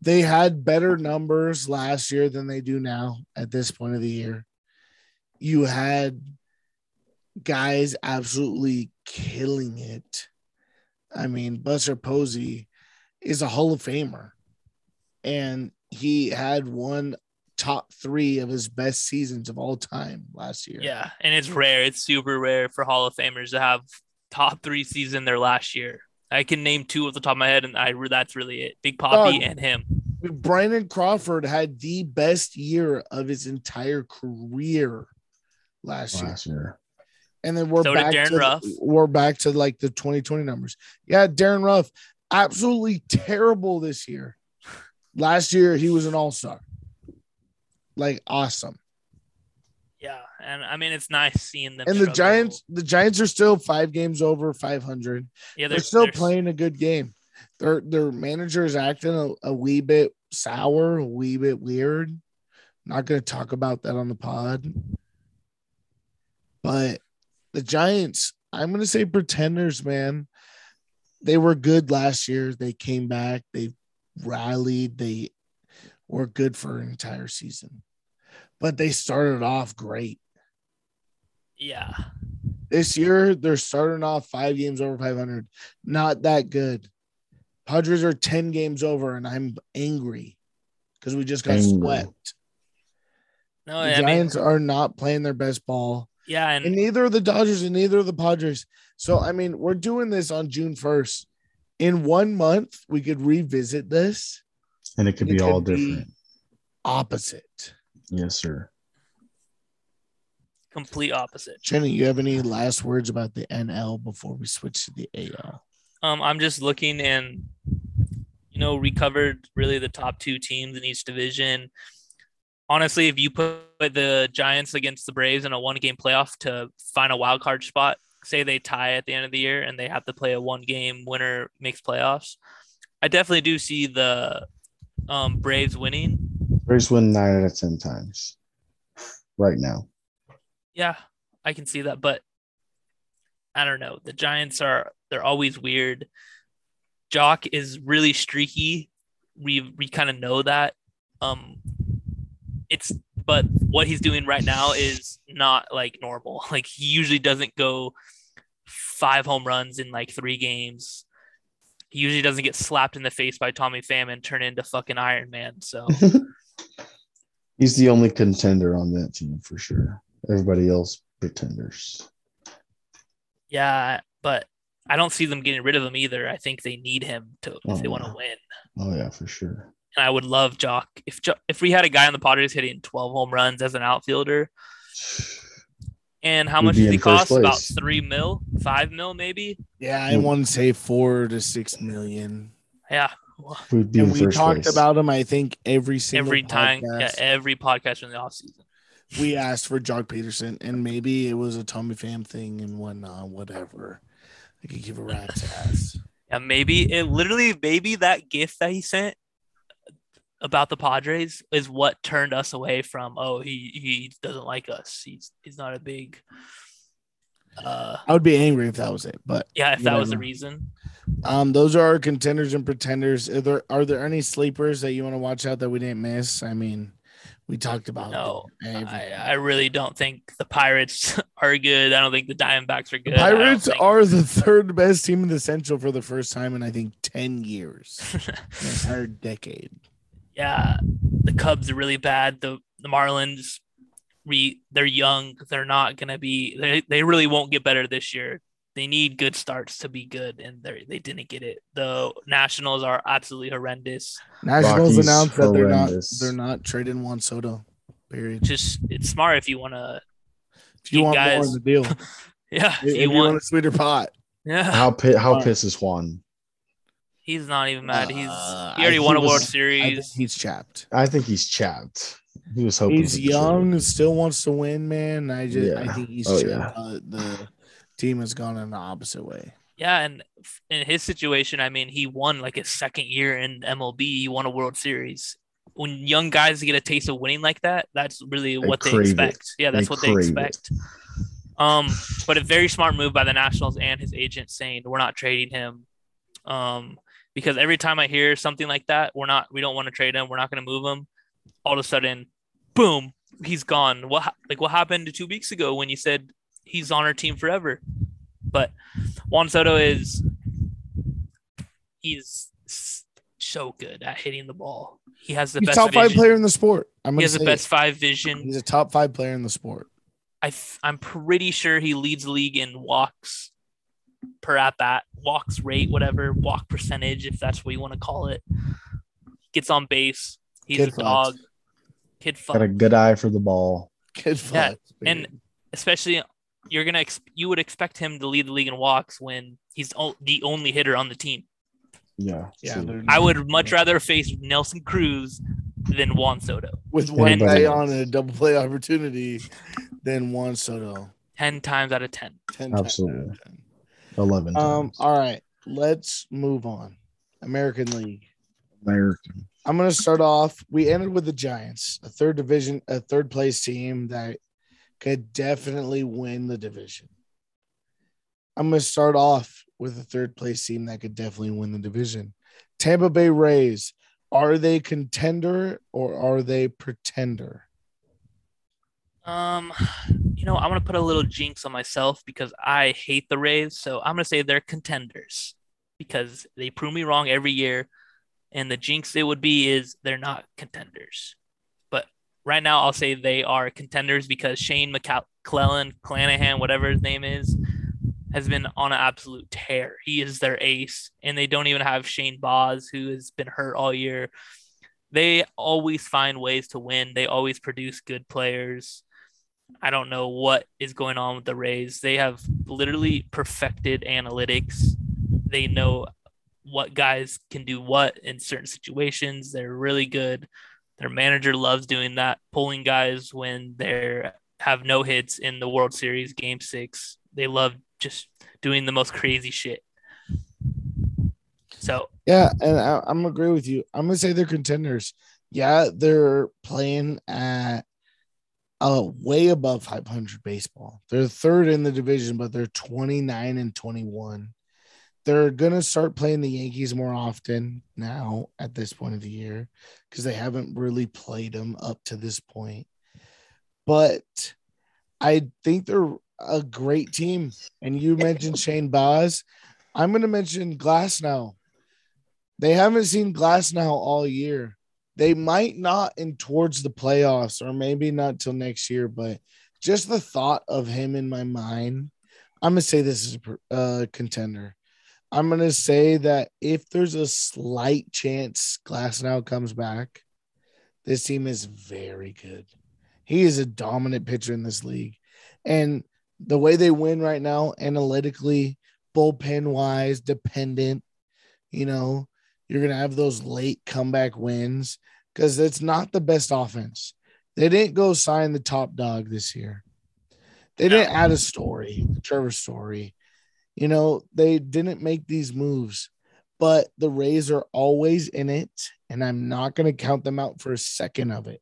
They had better numbers last year than they do now at this point of the year. You had guys absolutely killing it. I mean, Buster Posey is a Hall of Famer. And he had one top three of his best seasons of all time last year. Yeah, and it's rare. It's super rare for Hall of Famers to have top three season their last year. I can name two off the top of my head, and I that's really it. Big Papi uh, and him. Brandon Crawford had the best year of his entire career last, last year. year. And then we're, so back to Ruff. we're back to, like, the twenty twenty numbers. Yeah, Darren Ruff, absolutely terrible this year. Last year, he was an all-star. Like, awesome. Yeah, and, I mean, it's nice seeing them. And the Giants, the Giants are still five games over five hundred. Yeah, they're, they're still they're... playing a good game. Their their manager is acting a, a wee bit sour, a wee bit weird. Not going to talk about that on the pod. But the Giants, I'm going to say pretenders, man. They were good last year. They came back. They've rallied. They were good for an entire season, but they started off great. Yeah, this year they're starting off five games over five hundred. Not that good. Padres are ten games over, and I'm angry because we just got angry. swept. No, the I Giants mean, are not playing their best ball. Yeah, and-, and neither of the Dodgers and neither of the Padres. So I mean, we're doing this on June first. In one month, we could revisit this. And it could be all different. Opposite. Yes, sir. Complete opposite. Jenny, you have any last words about the N L before we switch to the A L? Um, I'm just looking and, you know, we covered really the top two teams in each division. Honestly, if you put the Giants against the Braves in a one-game playoff to find a wild card spot, say they tie at the end of the year and they have to play a one game winner makes playoffs. I definitely do see the um, Braves winning. Braves win nine out of ten times right now. Yeah, I can see that, but I don't know. The Giants are, they're always weird. Jock is really streaky. We we kind of know that. Um, it's but what he's doing right now is not like normal. Like he usually doesn't go five home runs in like three games. He usually doesn't get slapped in the face by Tommy Pham and turn into fucking Iron Man. So he's the only contender on that team for sure. Everybody else pretenders. Yeah, but I don't see them getting rid of him either. I think they need him to oh, if they want to win. Oh yeah, for sure. And I would love Jock. If if we had a guy on the Padres hitting twelve home runs as an outfielder, and how We'd much does he cost? About three mil, five mil, maybe. Yeah, I want to say four to six million. Yeah, We'd be and in we first talked place. About him. I think every single every time, podcast, yeah, every podcast in the offseason. We asked for Jock Peterson, and maybe it was a Tommy Pham thing and whatnot, whatever. I could give a rat's ass. Yeah, maybe it literally, maybe that gif that he sent about the Padres is what turned us away from, oh, he, he doesn't like us. He's he's not a big. Uh, I would be angry if that was it, but yeah, if that was the reason. Um, those are our contenders and pretenders. Are there are there any sleepers that you want to watch out that we didn't miss? I mean. We talked about no. I, I really don't think the Pirates are good. I don't think the Diamondbacks are good. The Pirates think... are the third best team in the Central for the first time in I think ten years, an entire decade. Yeah, the Cubs are really bad. The the Marlins, re they're young. They're not gonna be. They they really won't get better this year. They need good starts to be good, and they they didn't get it. The Nationals are absolutely horrendous. Nationals Rockies announced that horrendous. they're not they're not trading Juan Soto. Period. Just it's smart if you want to. If you want guys, more of the deal, yeah. If, if you, you want, want a sweeter pot, yeah. How how pissed is Juan? He's not even mad. He's uh, he already won a was, World Series. He's chapped. I think he's chapped. He was hoping he's young, trade. Still wants to win, man. I just yeah. I think he's oh, chapped. Yeah. Uh, the team has gone in the opposite way. Yeah, and in his situation, I mean, he won like his second year in M L B. He won a World Series. When young guys get a taste of winning like that, that's really they what they expect. It. Yeah, that's they what they expect. It. Um, but a very smart move by the Nationals and his agent saying we're not trading him. Um, because every time I hear something like that, we're not, we don't want to trade him. We're not going to move him. All of a sudden, boom, he's gone. What like what happened two weeks ago when you said he's on our team forever? But Juan Soto is he's so good at hitting the ball. He has the he's best top vision. Five player in the sport. I'm he has the best it. Five vision. He's a top five player in the sport. I th- I'm pretty sure he leads the league in walks per at bat, walks rate, whatever walk percentage, if that's what you want to call it. Gets on base. He's Kid a fucked. dog. Kid fucked. Got a good eye for the ball. Kid fucked. Yeah. And especially. You're gonna ex- you would expect him to lead the league in walks when he's o- the only hitter on the team. Yeah, yeah. I would much rather face Nelson Cruz than Juan Soto with one day on a double play opportunity than Juan Soto. Ten times out of ten. ten Absolutely. Times out of ten. Eleven. Times. Um. All right. Let's move on. American League. American. I'm gonna start off. We ended with the Giants, a third division, a third place team that could definitely win the division. I'm going to start off with a third-place team that could definitely win the division. Tampa Bay Rays, are they contender or are they pretender? Um, you know, I want to put a little jinx on myself because I hate the Rays, so I'm going to say they're contenders because they prove me wrong every year, and the jinx it would be is they're not contenders. Right now, I'll say they are contenders because Shane McClellan, Clanahan, whatever his name is, has been on an absolute tear. He is their ace, and they don't even have Shane Boz, who has been hurt all year. They always find ways to win. They always produce good players. I don't know what is going on with the Rays. They have literally perfected analytics. They know what guys can do what in certain situations. They're really good. Their manager loves doing that, pulling guys when they have no hits in the World Series Game six. They love just doing the most crazy shit. So yeah, and I, I'm agree with you. I'm gonna say they're contenders. Yeah, they're playing at uh, way above five hundred baseball. They're third in the division, but they're twenty-nine and twenty-one. They're gonna start playing the Yankees more often now at this point of the year because they haven't really played them up to this point. But I think they're a great team. And you mentioned Shane Baz. I'm going to mention Glasnow. They haven't seen Glasnow all year. They might not in towards the playoffs or maybe not till next year, but just the thought of him in my mind, I'm going to say this is a contender. I'm going to say that if there's a slight chance Glasnow comes back, this team is very good. He is a dominant pitcher in this league. And the way they win right now, analytically, bullpen-wise, dependent, you know, you're going to have those late comeback wins because it's not the best offense. They didn't go sign the top dog this year. They didn't add a Story, Trevor Story. You know, they didn't make these moves, but the Rays are always in it, and I'm not going to count them out for a second of it.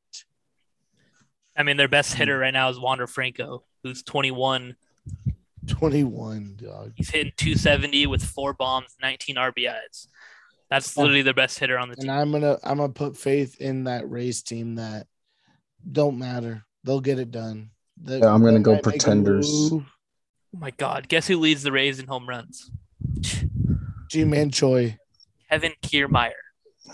I mean, their best hitter right now is Wander Franco, who's twenty-one. twenty-one, dog. He's hitting two seventy with four bombs, nineteen R B Is. That's literally their best hitter on the team. And I'm gonna, I'm gonna put faith in that Rays team that don't matter. They'll get it done. They, yeah, I'm gonna go pretenders. Oh my God! Guess who leads the Rays in home runs? G-Man Choi. Kevin Kiermaier.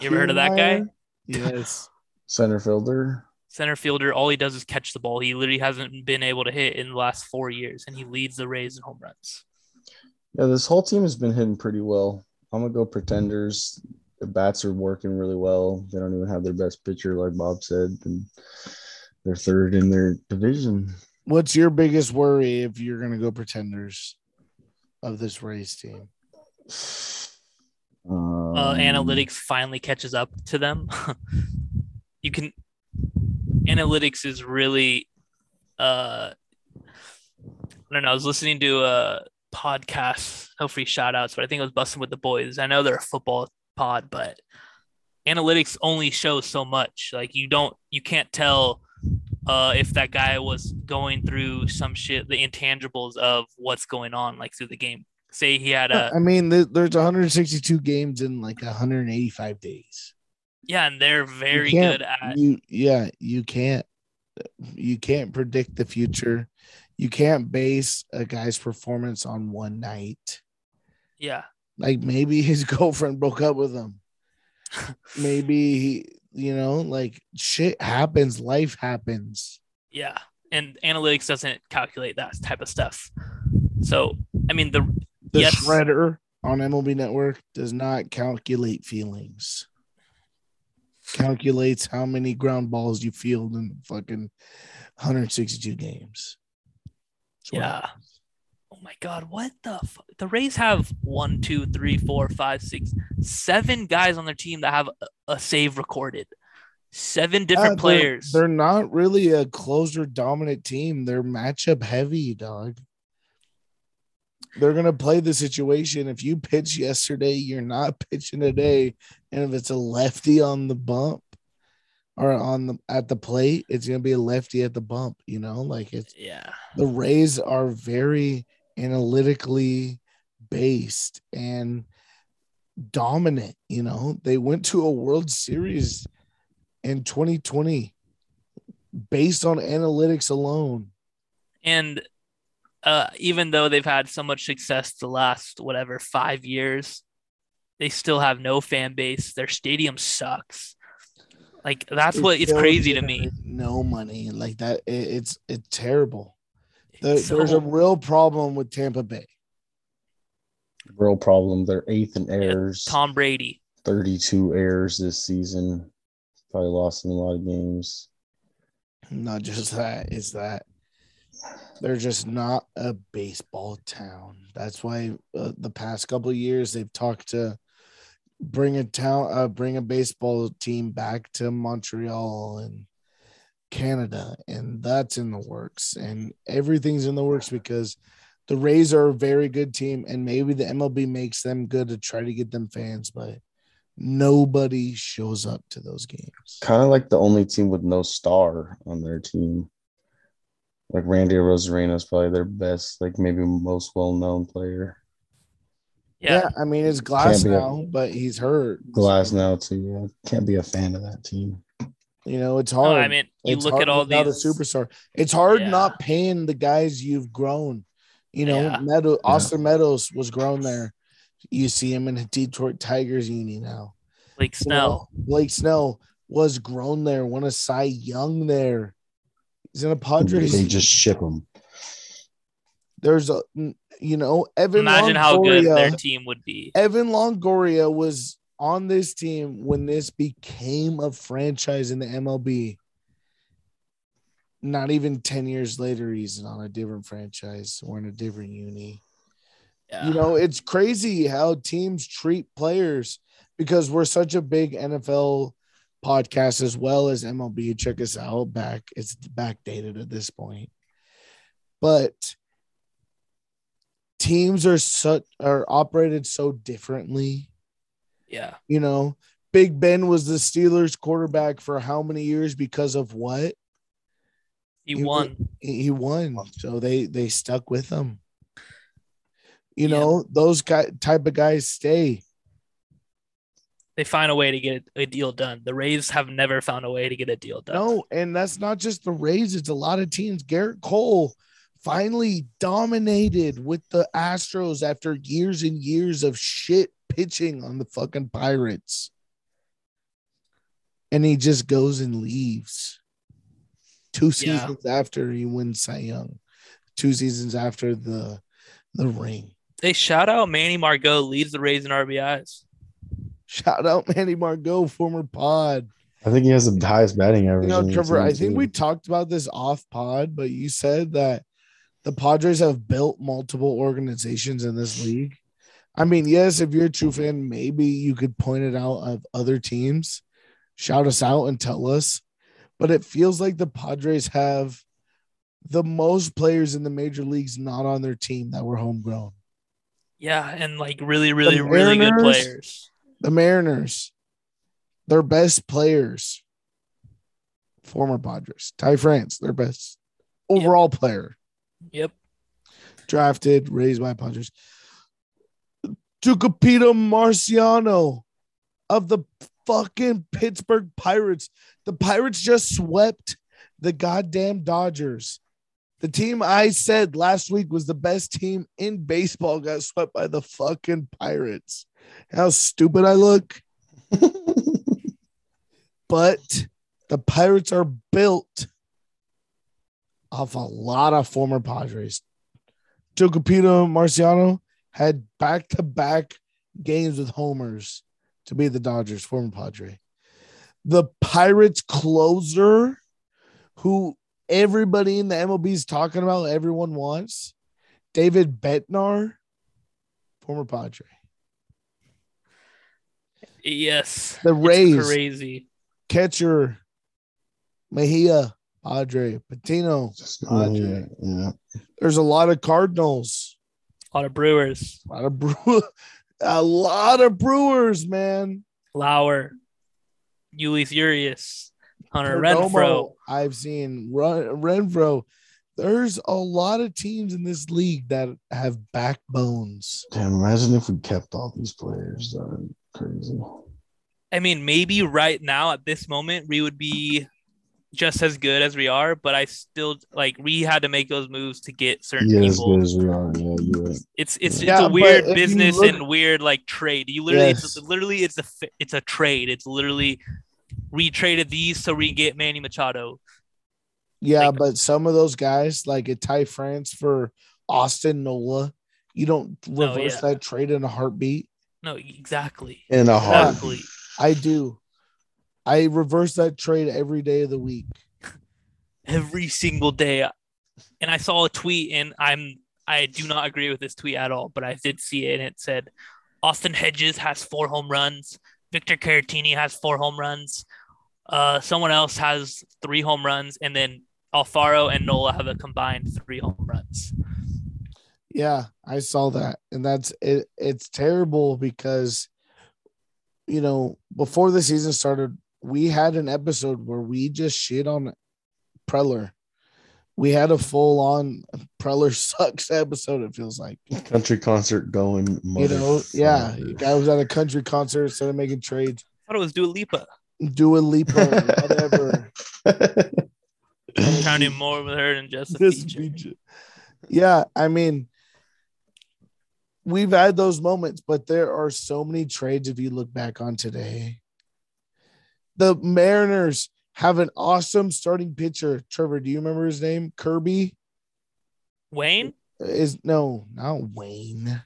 You ever Kiermaier? Heard of that guy? Yes. Center fielder. Center fielder, all he does is catch the ball. He literally hasn't been able to hit in the last four years, and he leads the Rays in home runs. Yeah, this whole team has been hitting pretty well. I'm going to go pretenders. The bats are working really well. They don't even have their best pitcher, like Bob said, and they're third in their division. What's your biggest worry if you're going to go pretenders of this Rays team? Um, uh, analytics finally catches up to them. You can – Analytics is really, uh, I don't know. I was listening to a podcast, no free shout outs, but I think it was Bustin' with the Boys. I know they're a football pod, but analytics only shows so much. Like you don't, you can't tell uh, if that guy was going through some shit, the intangibles of what's going on, like through the game. Say he had a. I mean, there's one hundred sixty-two games in like one hundred eighty-five days. Yeah, and they're very good at you, yeah, you can't you can't predict the future. You can't base a guy's performance on one night. Yeah. Like maybe his girlfriend broke up with him. Maybe he, you know, like shit happens, life happens. Yeah. And analytics doesn't calculate that type of stuff. So I mean the the yes, shredder on M L B Network does not calculate feelings. Calculates how many ground balls you field in fucking one hundred sixty-two games. Yeah. Oh my God. What the fuck? The Rays have one, two, three, four, five, six, seven guys on their team that have a save recorded. Seven different uh, they're, players. They're not really a closer dominant team. They're matchup heavy, dog. They're going to play the situation. If you pitch yesterday, you're not pitching today. And if it's a lefty on the bump or on the at the plate, it's going to be a lefty at the bump, you know? Like it's yeah. The Rays are very analytically based and dominant, you know? They went to a World Series in twenty twenty based on analytics alone. And Uh, even though they've had so much success the last, whatever, five years, they still have no fan base. Their stadium sucks. Like, that's what it's crazy to me. No money. Like, that, it, it's it's terrible. The, so, there's a real problem with Tampa Bay. Real problem. They're eighth in errors. Yeah, Tom Brady. thirty-two errors this season. Probably lost in a lot of games. Not just that. It's that. They're just not a baseball town. That's why uh, the past couple of years they've talked to bring a town, uh, bring a baseball team back to Montreal and Canada, and that's in the works. And everything's in the works because the Rays are a very good team, and maybe the M L B makes them good to try to get them fans, but nobody shows up to those games. Kind of like the only team with no star on their team. Like Randy Arozarena is probably their best, like maybe most well-known player. Yeah, yeah, I mean, it's Glass now, a, but he's hurt. Glass so. now, too. Yeah. Can't be a fan of that team. You know, it's hard. No, I mean, you it's look at all these. A superstar. It's hard yeah. not paying the guys you've grown. You know, yeah. Meadow, Austin yeah. Meadows was grown there. You see him in the Detroit Tigers uni now. Blake Snell. You know, Blake Snell was grown there. Won a Cy Young there. He's in a Padres. They just ship him. There's a, you know, Evan Imagine Longoria, how good their team would be. Evan Longoria was on this team when this became a franchise in the M L B. Not even ten years later, he's on a different franchise or in a different uni. Yeah. You know, it's crazy how teams treat players because we're such a big N F L podcast as well as M L B. Check us out back. It's backdated at this point. But teams are such are operated so differently. Yeah. You know, Big Ben was the Steelers quarterback for how many years because of what? He, he won. He won. So they they stuck with him. You yeah. know, those guy, type of guys stay. They find a way to get a deal done. The Rays have never found a way to get a deal done. No, and that's not just the Rays. It's a lot of teams. Garrett Cole finally dominated with the Astros after years and years of shit pitching on the fucking Pirates. And he just goes and leaves. Two seasons yeah. after he wins Cy Young. Two seasons after the the ring. They shout out Manny Margot, leads the Rays in R B Is. Shout out Manny Margot, former pod. I think he has the highest batting average. You know, Trevor, I think we talked about this off pod, but you said that the Padres have built multiple organizations in this league. I mean, yes, if you're a true fan, maybe you could point it out of other teams. Shout us out and tell us. But it feels like the Padres have the most players in the major leagues not on their team that were homegrown. Yeah, and like really, really, really good players. The Mariners, their best players, former Padres. Ty France, their best overall yep. player. Yep. Drafted, raised by Padres. Giancarlo Marciano of the fucking Pittsburgh Pirates. The Pirates just swept the goddamn Dodgers. The team I said last week was the best team in baseball got swept by the fucking Pirates. How stupid I look. But the Pirates are built off a lot of former Padres. Giancarlo Marciano had back-to-back games with homers to be the Dodgers, former Padre. The Pirates closer, who everybody in the M L B is talking about, everyone wants, David Bednar, former Padre. Yes. The Rays. Crazy. Catcher, Mejia, Padre. Patino, Padre. Yeah. There's a lot of Cardinals. A lot of Brewers. A lot of, brew- a lot of Brewers, man. Lauer. Yuli Urias. Hunter Perdomo, Renfroe. I've seen Ren- Renfroe. There's a lot of teams in this league that have backbones. Damn, imagine if we kept all these players. That would be crazy. I mean, maybe right now at this moment, we would be just as good as we are, but I still like we had to make those moves to get certain yeah, people. As good as we are. Yeah, you're right. It's it's yeah, it's a weird business look, and weird like trade. You literally yes. it's literally it's a it's a trade. It's literally we traded these so we get Manny Machado. Yeah, like, but some of those guys like a Ty France for Austin Nola, you don't reverse oh, yeah. that trade in a heartbeat. No, exactly. In a heartbeat, exactly. I do. I reverse that trade every day of the week. Every single day. And I saw a tweet, and I'm I do not agree with this tweet at all, but I did see it, and it said, Austin Hedges has four home runs. Victor Caratini has four home runs. Uh, someone else has three home runs, and then Alfaro and Nola have a combined three home runs. Yeah, I saw that. And that's it. It's terrible because, you know, before the season started, we had an episode where we just shit on Preller. We had a full-on Preller sucks episode, it feels like. Country concert going. You know, yeah. The guy was at a country concert, started making trades. I thought it was Dua Lipa. Dua Lipa, whatever. I'm counting more with her than just a Yeah, I mean, we've had those moments, but there are so many trades if you look back on today. The Mariners have an awesome starting pitcher. Trevor, do you remember his name? Kirby? Wayne? Is No, not Wayne.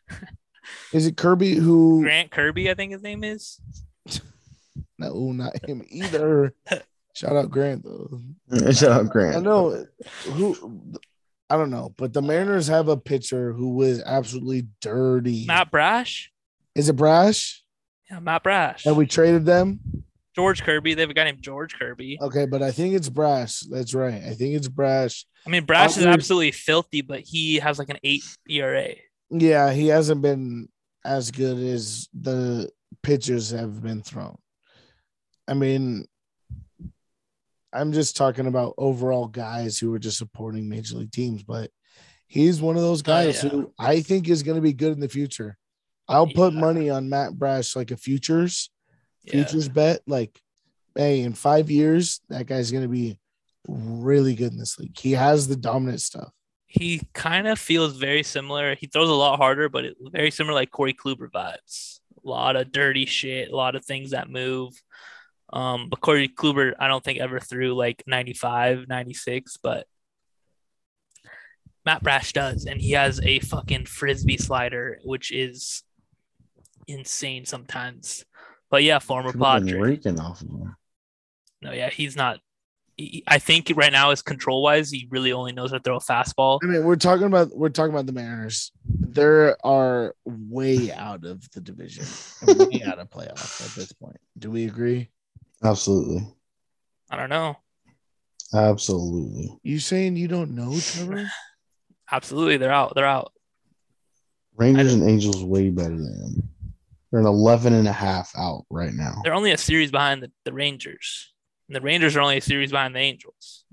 Is it Kirby who... Grant Kirby, I think his name is. No, not him either. Shout out Grant, though. Shout out Grant. I know. Who... I don't know, but the Mariners have a pitcher who was absolutely dirty. Matt Brash? Is it Brash? Yeah, Matt Brash. And we traded them? George Kirby. They have a guy named George Kirby. Okay, but I think it's Brash. That's right. I think it's Brash. I mean, Brash I is absolutely filthy, but he has like an eight E R A. Yeah, he hasn't been as good as the pitchers have been thrown. I mean, I'm just talking about overall guys who are just supporting major league teams, but he's one of those guys oh, yeah. who I think is going to be good in the future. I'll yeah. put money on Matt Brash, like a futures yeah. futures bet. Like, hey, in five years, that guy's going to be really good in this league. He has the dominant stuff. He kind of feels very similar. He throws a lot harder, but it's very similar, like Corey Kluber vibes. A lot of dirty shit, a lot of things that move. Um, but Corey Kluber, I don't think ever threw like ninety-five, ninety-six, but Matt Brash does. And he has a fucking Frisbee slider, which is insane sometimes. But yeah, former Padre. Raking off of him. No, yeah, he's not. He, I think right now is control wise. He really only knows how to throw a fastball. I mean, we're talking about, we're talking about the Mariners. They are way out of the division, and way out of playoffs at this point. Do we agree? Absolutely. I don't know. Absolutely. You saying you don't know, Trevor? Absolutely. They're out. They're out. Rangers and Angels way better than them. They're an eleven and a half out right now. They're only a series behind the, the Rangers. And the Rangers are only a series behind the Angels.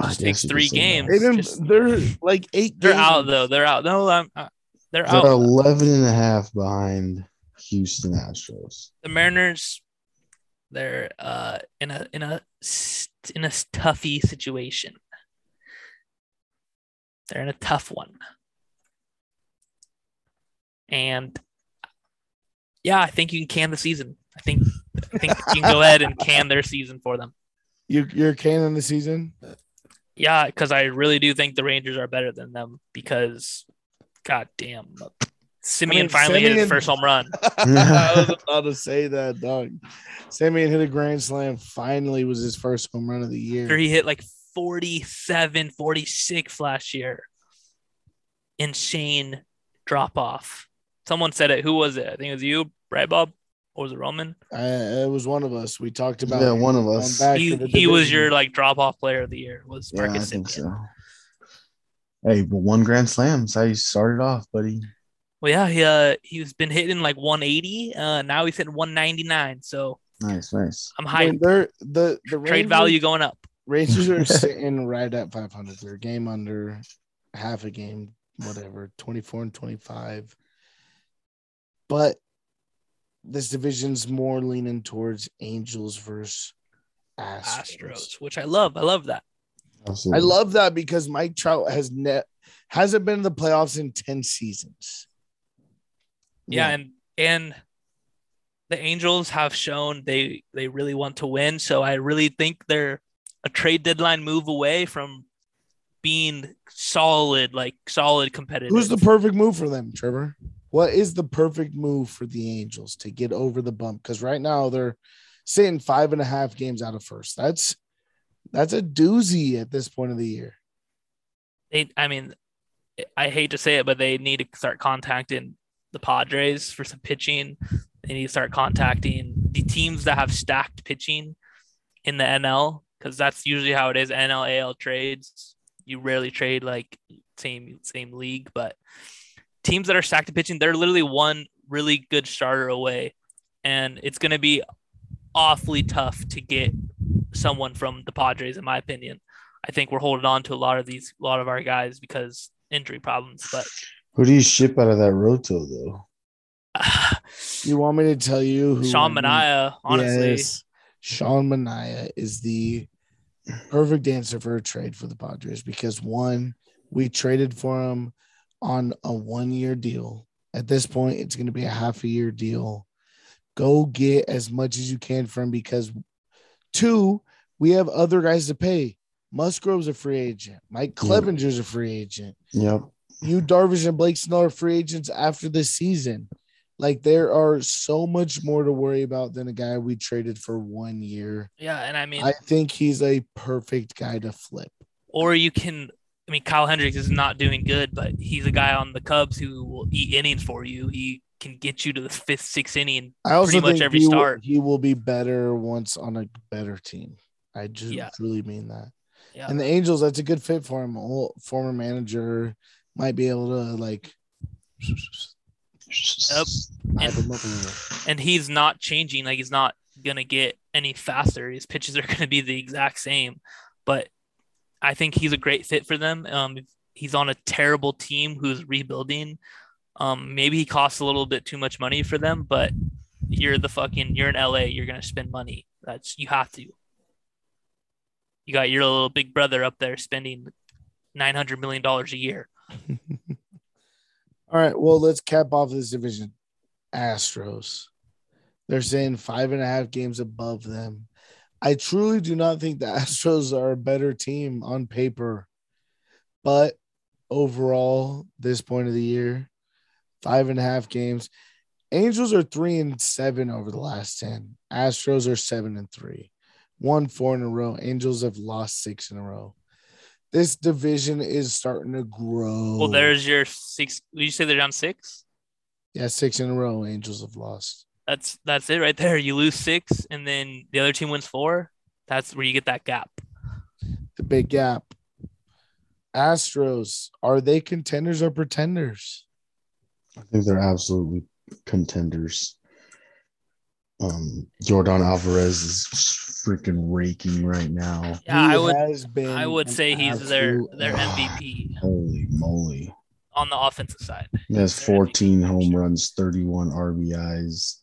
It just takes three games. They just, they're like eight They're games. out, though. They're out. No, I'm, I, they're, they're out. They're eleven and a half behind Houston Astros. The Mariners, they're uh in a in a in a toughy situation. They're in a tough one, and yeah, I think you can can the season. I think I think you can go ahead and can their season for them. You you're canning the season? Yeah, because I really do think the Rangers are better than them. Because, goddamn. Simeon I mean, finally Simeon... hit his first home run. I was about to say that, dog. Simeon hit a grand slam. Finally was his first home run of the year. After he hit like forty-seven, forty-six last year. Insane drop off. Someone said it. Who was it? I think it was you, right, Bob? Or was it Roman? Uh, it was one of us. We talked about yeah, it. one of us. He, he was your like drop off player of the year. Was yeah, Marcus I think Simeon. So. Hey, but one grand slam. That's how you started off, buddy. Well, yeah, he, uh, he's been hitting like one eighty. Uh, now he's hitting one ninety-nine. So nice, nice. I'm high. The, the trade Rangers, value going up. Rangers are sitting right at five hundred. They're a game under, half a game, whatever, twenty-four and twenty-five. But this division's more leaning towards Angels versus Astros, Astros which I love. I love that. Absolutely. I love that because Mike Trout has ne- hasn't been in the playoffs in ten seasons. Yeah, yeah, and and the Angels have shown they they really want to win. So I really think they're a trade deadline move away from being solid, like solid competitive. Who's the perfect move for them, Trevor? What is the perfect move for the Angels to get over the bump? Because right now they're sitting five and a half games out of first. That's that's a doozy at this point of the year. They, I mean, I hate to say it, but they need to start contacting the Padres for some pitching. They need to start contacting the teams that have stacked pitching in the N L, because that's usually how it is. N L A L trades. you rarely trade like same same league, but teams that are stacked to pitching, they're literally one really good starter away, and it's going to be awfully tough to get someone from the Padres, in my opinion. I think we're holding on to a lot of these, a lot of our guys because injury problems. But who do you ship out of that roto though? You want me to tell you? Who Sean Manaea, honestly. Yes. Sean Manaea is the perfect answer for a trade for the Padres because, one, we traded for him on a one-year deal. At this point, it's going to be a half-a-year deal. Go get as much as you can from him because, two, we have other guys to pay. Musgrove's a free agent. Mike Clevenger's yep. a free agent. Yep. You, Darvish, and Blake Snell are free agents after this season. Like, there are so much more to worry about than a guy we traded for one year. Yeah, and I mean, I think he's a perfect guy to flip. Or you can, I mean, Kyle Hendricks is not doing good, but he's a guy on the Cubs who will eat innings for you. He can get you to the fifth, sixth inning pretty much every he start. Will, he will be better once on a better team. I just yeah. really mean that. Yeah. And the Angels, that's a good fit for him. Old former manager might be able to, like, Yep. And, and he's not changing. Like, he's not going to get any faster. His pitches are going to be the exact same. But I think he's a great fit for them. Um, he's on a terrible team who's rebuilding. Um, maybe he costs a little bit too much money for them, but you're the fucking, you're in L A, you're going to spend money. That's, you have to. You got your little big brother up there spending nine hundred million dollars a year. All right, well, let's cap off this division. Astros. They're saying five and a half games above them. I truly do not think the Astros are a better team on paper. But overall, this point of the year, five and a half games. Angels are three and seven over the last ten. Astros are seven and three. Won four in a row. Angels have lost six in a row. This division is starting to grow. Well, there's your six. Did you say they're down six? Yeah, six in a row. Angels have lost. That's that's it right there. You lose six, and then the other team wins four. That's where you get that gap. The big gap. Astros, are they contenders or pretenders? I think they're absolutely contenders. Um, Jordan Alvarez is freaking raking right now. Yeah, he I would. Has been I would say he's absolute, their their M V P. Holy moly! On the offensive side, he has fourteen M V P home runs, thirty-one R B Is.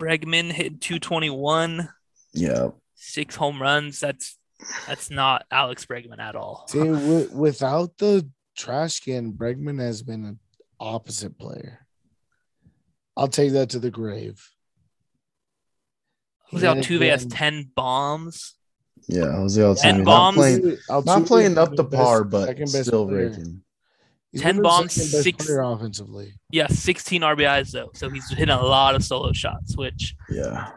Bregman hit two twenty-one. Yeah, six home runs. That's that's not Alex Bregman at all. See, w- without the trash can, Bregman has been an opposite player. I'll take that to the grave. Jose Altuve has ten bombs. Yeah, Jose Altuve. ten bombs. Not playing, not playing up to par, but still raking. ten bombs. Six, offensively. Yeah, sixteen R B Is, though. So he's hitting a lot of solo shots, which, yeah,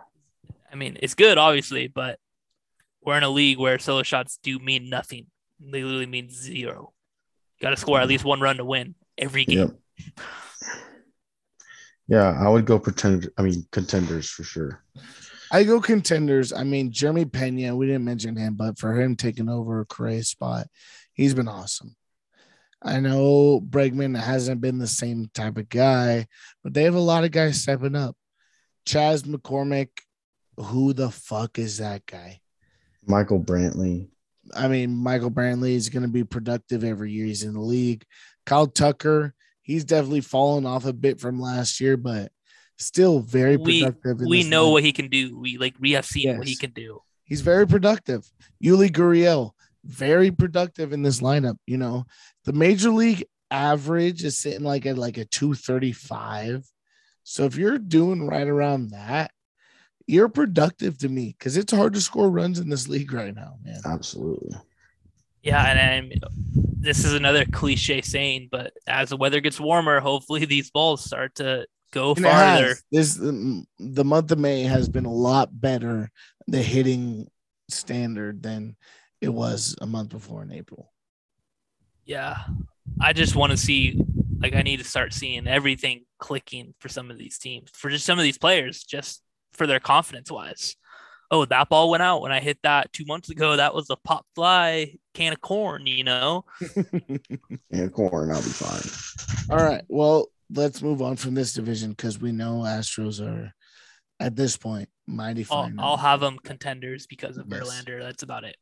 I mean, it's good, obviously, but we're in a league where solo shots do mean nothing. They literally mean zero. You got to score at least one run to win every game. Yep. Yeah, I would go pretend. I mean, contenders for sure. I go contenders. I mean, Jeremy Pena, we didn't mention him, but for him taking over Correa's spot, he's been awesome. I know Bregman hasn't been the same type of guy, but they have a lot of guys stepping up. Chaz McCormick, who the fuck is that guy? Michael Brantley. I mean, Michael Brantley is going to be productive every year he's in the league. Kyle Tucker, he's definitely fallen off a bit from last year, but still very productive. We, we know league. What he can do. We like we have seen yes. what he can do. He's very productive. Yuli Gurriel, very productive in this lineup. You know, the major league average is sitting like at like a two thirty-five. So if you're doing right around that, you're productive to me because it's hard to score runs in this league right now, man. Absolutely. Yeah, and I'm, this is another cliche saying, but as the weather gets warmer, hopefully these balls start to go and farther. This the month of May has been a lot better, the hitting standard, than it was a month before in April. Yeah, I just want to see, like, I need to start seeing everything clicking for some of these teams, for just some of these players, just for their confidence wise. oh, that ball went out when I hit that two months ago. That was a pop fly can of corn, you know? Can of corn, I'll be fine. All right, well, let's move on from this division because we know Astros are, at this point, mighty fine. I'll, I'll have them contenders because of yes. Verlander. That's about it.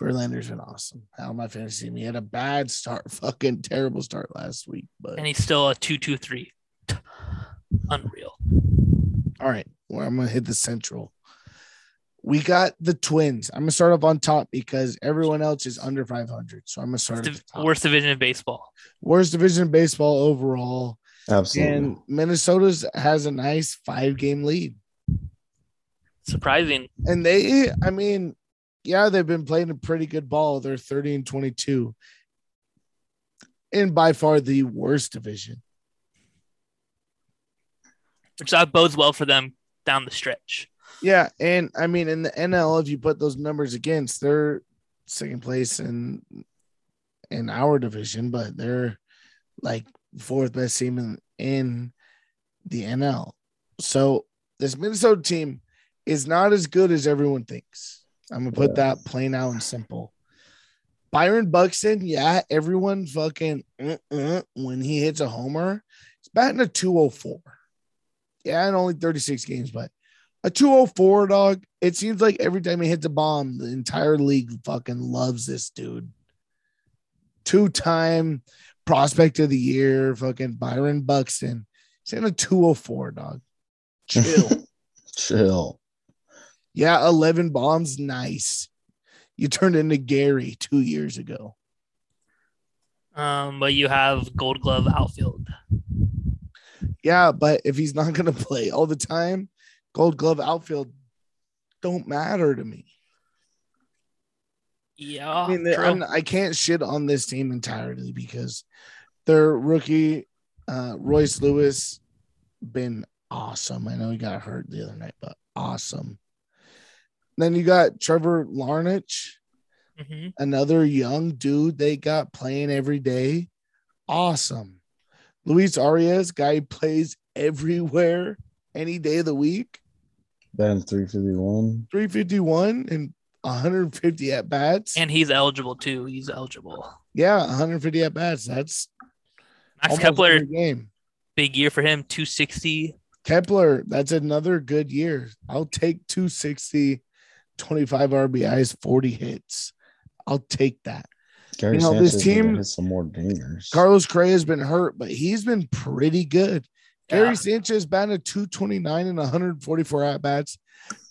Verlander's been awesome. How am I fantasy? He had a bad start, fucking terrible start last week. But And he's still a two two three. Unreal. All right, well, I'm going to hit the central. We got the Twins. I'm going to start up on top because everyone else is under five hundred. So I'm going to start Div- up Worst division in baseball. Worst division in baseball overall. Absolutely. And Minnesota's has a nice five-game lead. Surprising. And they, I mean, yeah, they've been playing a pretty good ball. They're thirty and twenty-two. And by far the worst division. Which that bodes well for them down the stretch. Yeah, and I mean, in the N L, if you put those numbers against, they're second place in in our division, but they're like fourth best team in, in the N L. So this Minnesota team is not as good as everyone thinks. I'm going to put that plain out and simple. Byron Buxton, yeah, everyone fucking uh-uh, when he hits a homer, he's batting a two oh four. Yeah, and only thirty-six games, but a two oh four, dog. It seems like every time he hits a bomb, the entire league fucking loves this dude. Two-time prospect of the year, fucking Byron Buxton. He's in a two oh four, dog. Chill. Chill. Yeah, eleven bombs, nice. You turned into Gary two years ago. Um, but you have Gold Glove outfield. Yeah, but if he's not going to play all the time, Gold Glove outfield don't matter to me. Yeah, I mean, I'm, I can't shit on this team entirely because their rookie uh, Royce Lewis been awesome. I know he got hurt the other night, but awesome. Then you got Trevor Larnach, mm-hmm. another young dude they got playing every day. Awesome. Luis Arias, guy plays everywhere, any day of the week. Batting three fifty-one. three fifty-one and one hundred fifty at-bats. And he's eligible, too. He's eligible. Yeah, one hundred fifty at-bats. That's Max Kepler, game. Big year for him, two sixty. Kepler, that's another good year. I'll take two sixty, twenty-five R B Is, forty hits. I'll take that. Gary you know, Sanchez this team, some more dingers. Carlos Correa has been hurt, but he's been pretty good. Yeah. Gary Sanchez batted two twenty-nine and one hundred forty-four at-bats.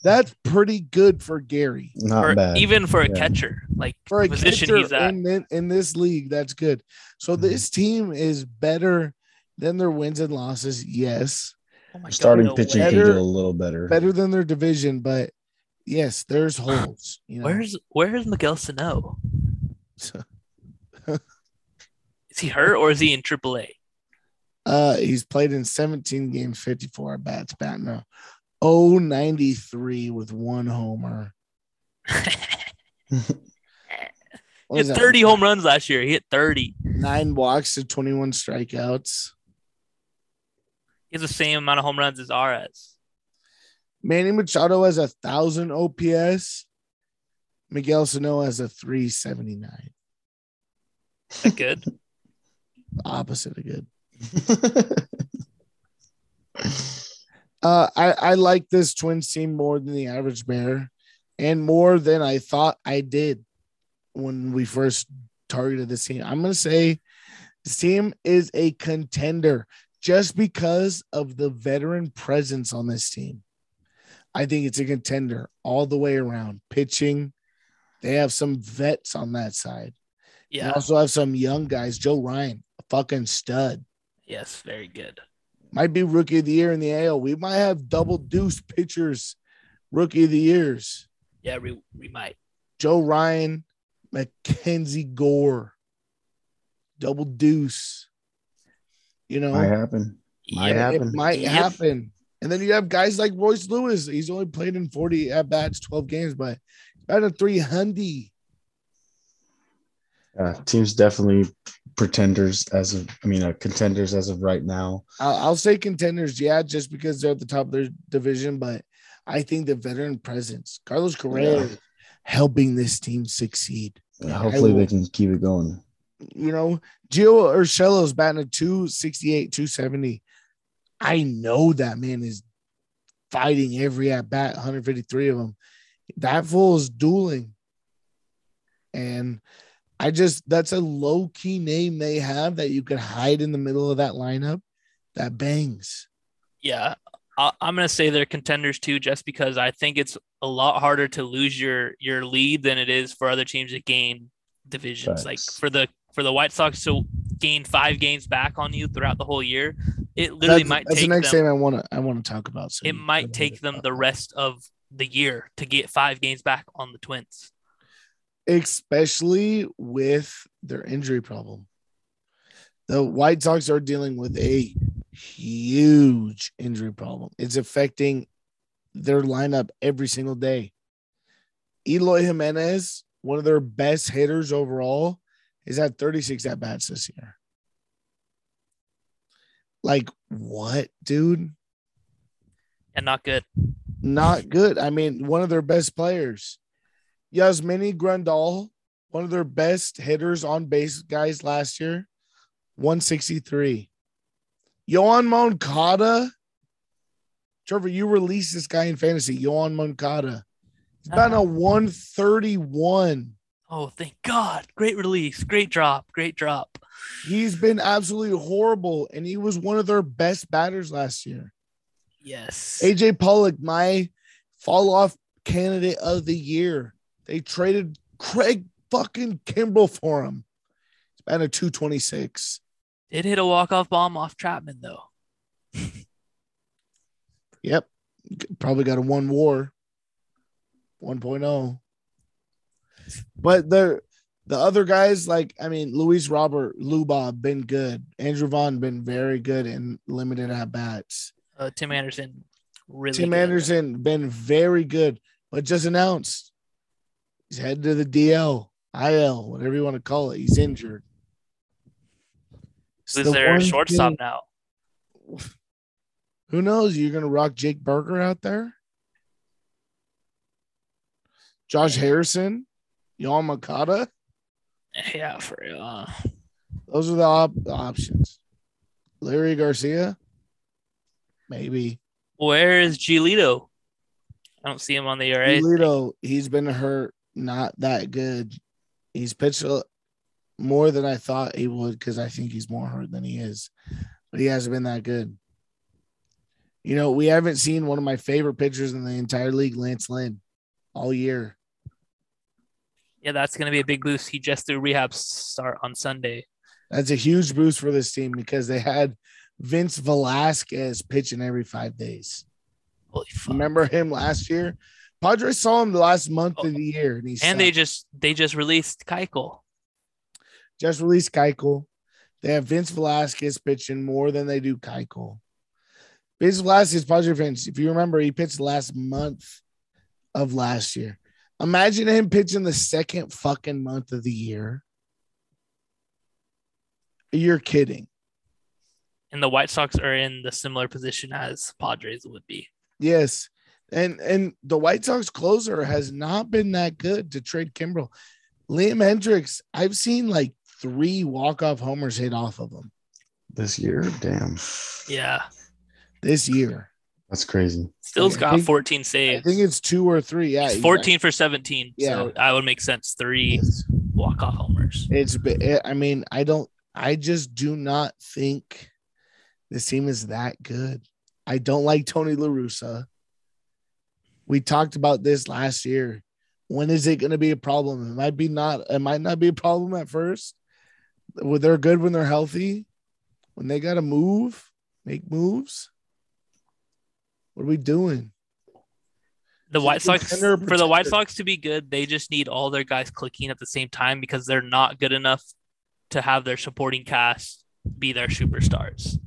That's pretty good for Gary. Not for, bad. Even for a yeah. catcher. Like for a position catcher he's at. In, in this league, that's good. So mm-hmm. this team is better than their wins and losses, yes. Oh my Starting God, pitching better, can do a little better. Better than their division, but yes, there's holes. You know? Where's Where's Miguel Sano? So. Is he hurt or is he in triple A? Uh, he's played in seventeen games, fifty-four at bats, batting a oh ninety-three with one homer. He had thirty home runs last year. He hit thirty. Nine walks to twenty-one strikeouts. He has the same amount of home runs as Arias. Manny Machado has a thousand O P S. Miguel Sano has a three seventy-nine. That good? Opposite of good. uh, I, I like this Twins team more than the average bear and more than I thought I did when we first targeted this team. I'm going to say this team is a contender just because of the veteran presence on this team. I think it's a contender all the way around. Pitching, they have some vets on that side. Yeah. You also have some young guys. Joe Ryan, a fucking stud. Yes, very good. Might be rookie of the year in the A L. We might have double deuce pitchers, rookie of the years. Yeah, we, we might. Joe Ryan, Mackenzie Gore, double deuce. You know, might happen. Might yeah, happen. It might yep. happen. And then you have guys like Royce Lewis. He's only played in forty at bats, twelve games, but about a three hundred. Uh, team's definitely pretenders as of, I mean, uh, contenders as of right now. I'll, I'll say contenders, yeah, just because they're at the top of their division. But I think the veteran presence, Carlos Correa, yeah. helping this team succeed. Yeah, hopefully will, they can keep it going. You know, Gio Urshela's batting a two sixty-eight, two seventy. I know that man is fighting every at bat, one fifty-three of them. That fool is dueling. And I just, that's a low key name they have that you could hide in the middle of that lineup that bangs. Yeah. I'm going to say they're contenders too, just because I think it's a lot harder to lose your, your lead than it is for other teams to gain divisions. Thanks. Like for the, for the White Sox to gain five games back on you throughout the whole year, it literally that's, might that's take the next them, thing I want to, I want to talk about. So it might take them the rest of the year to get five games back on the Twins. Especially with their injury problem. The White Sox are dealing with a huge injury problem. It's affecting their lineup every single day. Eloy Jimenez, one of their best hitters overall, is at thirty-six at-bats this year. Like, what, dude? And not good. Not good. I mean, one of their best players. Yasmani Grandal, one of their best hitters on base guys last year, one sixty-three. Yohan Moncada. Trevor, you released this guy in fantasy, Yohan Moncada. He's about uh, a one thirty-one. Oh, thank God. Great release. Great drop. Great drop. He's been absolutely horrible, and he was one of their best batters last year. Yes. A J Pollock, my fall-off candidate of the year. They traded Craig fucking Kimbrel for him. It's about a two twenty-six. It hit a walk-off bomb off Chapman, though. Yep. Probably got a one war. one point oh. But the the other guys, like, I mean, Luis Robert, Luba, been good. Andrew Vaughn, been very good in limited at-bats. Uh, Tim Anderson, really Tim good. Tim Anderson, been very good, but just announced. He's headed to the D L, I L, whatever you want to call it. He's injured. Who's their shortstop thing, now? Who knows? You're going to rock Jake Berger out there? Josh Harrison? Yohan Moncada? Yeah, for real. Uh... Those are the, op- the options. Larry Garcia? Maybe. Where is Giolito? I don't see him on the E R A. Giolito, he's been hurt. Not that good. He's pitched more than I thought he would because I think he's more hurt than he is. But he hasn't been that good. You know, we haven't seen one of my favorite pitchers in the entire league, Lance Lynn, all year. Yeah, that's going to be a big boost. He just threw rehab start on Sunday. That's a huge boost for this team because they had Vince Velasquez pitching every five days. Holy fuck. Remember him last year? Padres saw him the last month oh. of the year, and, he and they just they just released Keuchel. Just released Keuchel. They have Vince Velasquez pitching more than they do Keuchel. Vince Velasquez, Padres fans, if you remember, he pitched last month of last year. Imagine him pitching the second fucking month of the year. You're kidding. And the White Sox are in the similar position as Padres would be. Yes. And and the White Sox closer has not been that good to trade Kimbrel. Liam Hendricks, I've seen like three walk-off homers hit off of him. This year? Damn. Yeah. This year. That's crazy. Still's got think, fourteen saves. I think it's two or three. Yeah, it's fourteen exactly. For seventeen. Yeah. So that would make sense. Three yes. walk-off homers. It's. I mean, I don't – I just do not think this team is that good. I don't like Tony La Russa. We talked about this last year. When is it going to be a problem? It might be not. It might not be a problem at first. Well, they're good when they're healthy. When they got to move, make moves. What are we doing? The White Sox, for the White Sox to be good, they just need all their guys clicking at the same time because they're not good enough to have their supporting cast be their superstars.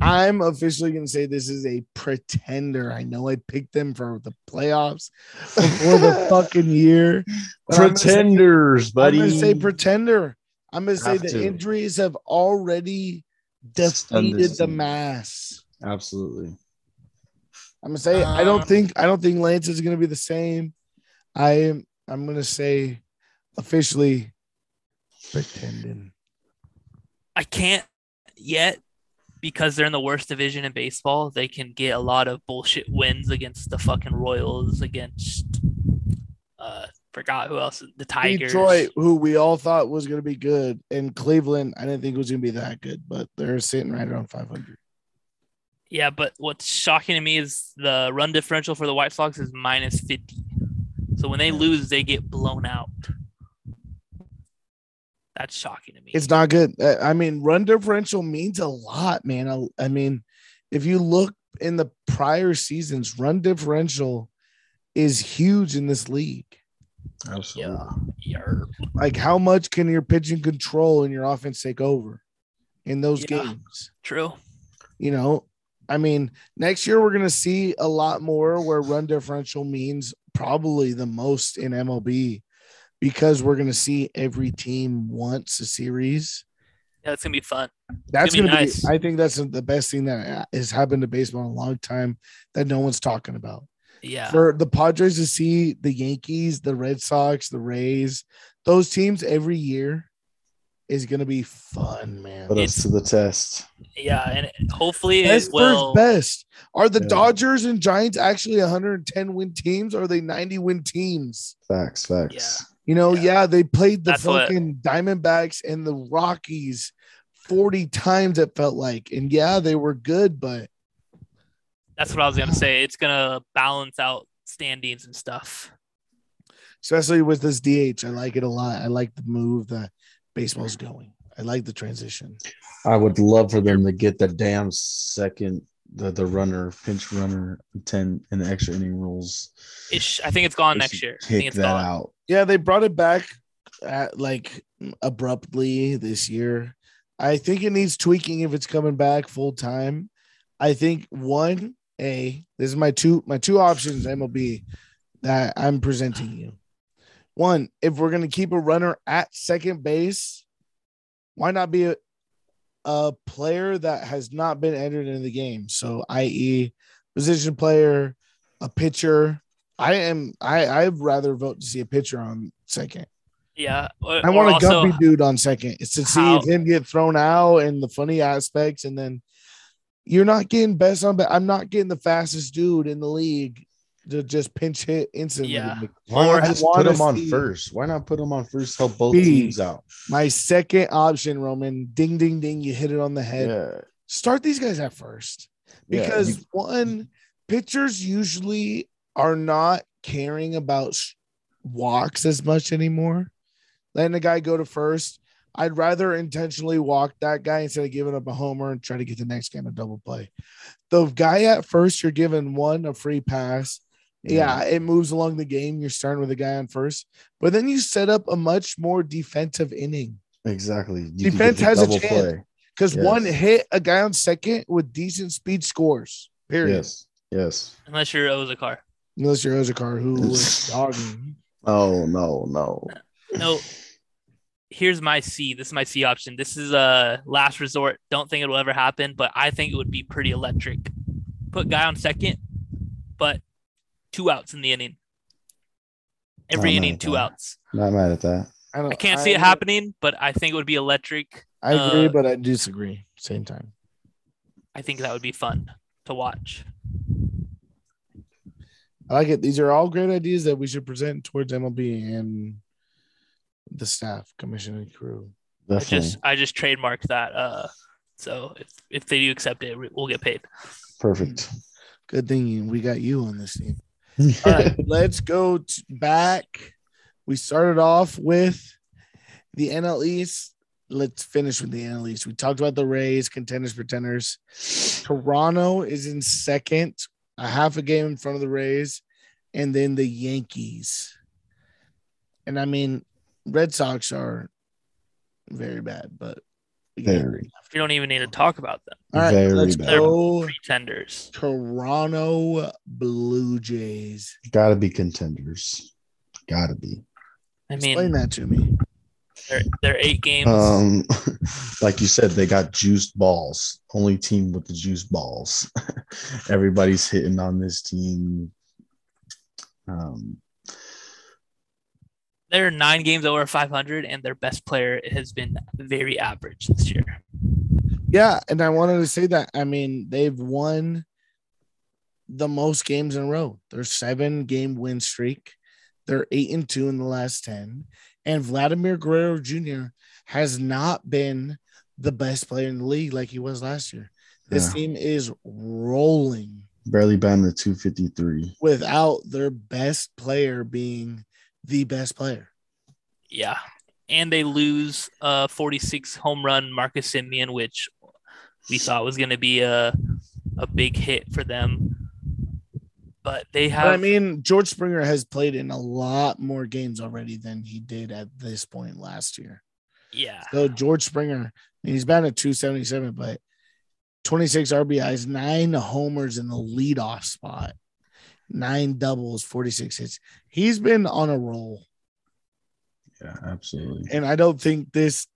I'm officially going to say this is a pretender. I know I picked them for the playoffs before the fucking year. Pretenders, I'm gonna say, buddy. I'm going to say pretender. I'm going to say the to. injuries have already defeated the mass. Absolutely. I'm gonna say um, I don't think I don't think Lance is gonna be the same. I am I'm gonna say officially pretending. I can't yet because they're in the worst division in baseball. They can get a lot of bullshit wins against the fucking Royals, against uh forgot who else, the Tigers. Detroit, who we all thought was gonna be good, and Cleveland, I didn't think it was gonna be that good, but they're sitting right around five hundred. Yeah, but what's shocking to me is the run differential for the White Sox is minus fifty. So when they lose, they get blown out. That's shocking to me. It's not good. I mean, run differential means a lot, man. I, I mean, if you look in the prior seasons, run differential is huge in this league. Absolutely. Yeah. Yeah. Like, how much can your pitching control and your offense take over in those yeah, games? True. You know? I mean, next year we're going to see a lot more where run differential means probably the most in M L B, because we're going to see every team once a series. Yeah, it's going to be fun. That's going to be nice. I think that's the best thing that has happened to baseball in a long time that no one's talking about. Yeah. For the Padres to see the Yankees, the Red Sox, the Rays, those teams every year is going to be fun, man. Put us to the test. Yeah, and hopefully it will. Best. Are the yeah. Dodgers and Giants actually one hundred ten win teams, or are they ninety win teams? Facts, facts. Yeah. You know, yeah. yeah, they played the That's fucking what... Diamondbacks and the Rockies forty times, it felt like. And, yeah, they were good, but. That's what I was going to say. It's going to balance out standings and stuff. Especially with this D H. I like it a lot. I like the move that baseball's going. I like the transition. I would love for them to get the damn second, the, the runner, pinch runner, ten and the extra inning rules. Ish. I think it's gone Just next year. I think it's that gone. Out. Yeah, they brought it back at, like, abruptly this year. I think it needs tweaking if it's coming back full time. I think one a this is my two my two options M L B that I'm presenting you. One, if we're going to keep a runner at second base, why not be a, a player that has not been entered into the game? So, that is, position player, a pitcher. I am. I I'd rather vote to see a pitcher on second. Yeah, or, I want a Gumpy dude on second. It's to how, see him get thrown out and the funny aspects, and then you're not getting best on. I'm not getting the fastest dude in the league to just pinch hit instantly. Yeah. Why not just put him on first? Why not put him on first? Help both B, teams out. My second option, Roman. Ding, ding, ding. You hit it on the head. Yeah. Start these guys at first. Because, yeah, you, one, pitchers usually are not caring about walks as much anymore. Letting a guy go to first. I'd rather intentionally walk that guy instead of giving up a homer and try to get the next game a double play. The guy at first, you're giving one a free pass. Yeah, it moves along the game. You're starting with a guy on first, but then you set up a much more defensive inning. Exactly. You defense has a chance because yes. one hit a guy on second with decent speed scores. Period. Yes. Yes. Unless you're Ozakar. Unless you're Ozakar, who was dogging. Oh no, no, no. Here's my C. This is my C option. This is a last resort. Don't think it will ever happen, but I think it would be pretty electric. Put guy on second, but two outs in the inning. Every inning, two outs. Not mad at that. I, don't, I can't I, see it happening, but I think it would be electric. I uh, agree, but I disagree. Same time. I think that would be fun to watch. I like it. These are all great ideas that we should present towards M L B and the staff, commission, and crew. Definitely. I just I just trademarked that. Uh, so if, if they do accept it, we'll get paid. Perfect. Good thing we got you on this team. All right, let's go t- back. We started off with the N L East. Let's finish with the N L East. We talked about the Rays, contenders, pretenders. Toronto is in second, a half a game in front of the Rays, and then the Yankees. And, I mean, Red Sox are very bad, but very. You don't even need to talk about them. All right, very let's bad. Go. Pretenders. Toronto Blue Jays. Gotta be contenders. Gotta be. I mean, explain that to me. They're, they're eight games. Um, like you said, they got juiced balls. Only team with the juice balls. Everybody's hitting on this team. Um, they're nine games over five hundred, and their best player has been very average this year. Yeah, and I wanted to say that. I mean, they've won the most games in a row. Their seven-game win streak. They're eight and two in the last ten. And Vladimir Guerrero Junior has not been the best player in the league like he was last year. This yeah. team is rolling. Barely bound to two fifty-three. Without their best player being the best player. Yeah. And they lose a forty-six home run Marcus Semien, which we thought was going to be a, a big hit for them. But they have. But I mean, George Springer has played in a lot more games already than he did at this point last year. Yeah. So George Springer, he's batting at two seventy-seven, but twenty-six R B Is, nine homers in the leadoff spot, nine doubles, forty-six hits. He's been on a roll. Yeah, absolutely. And I don't think this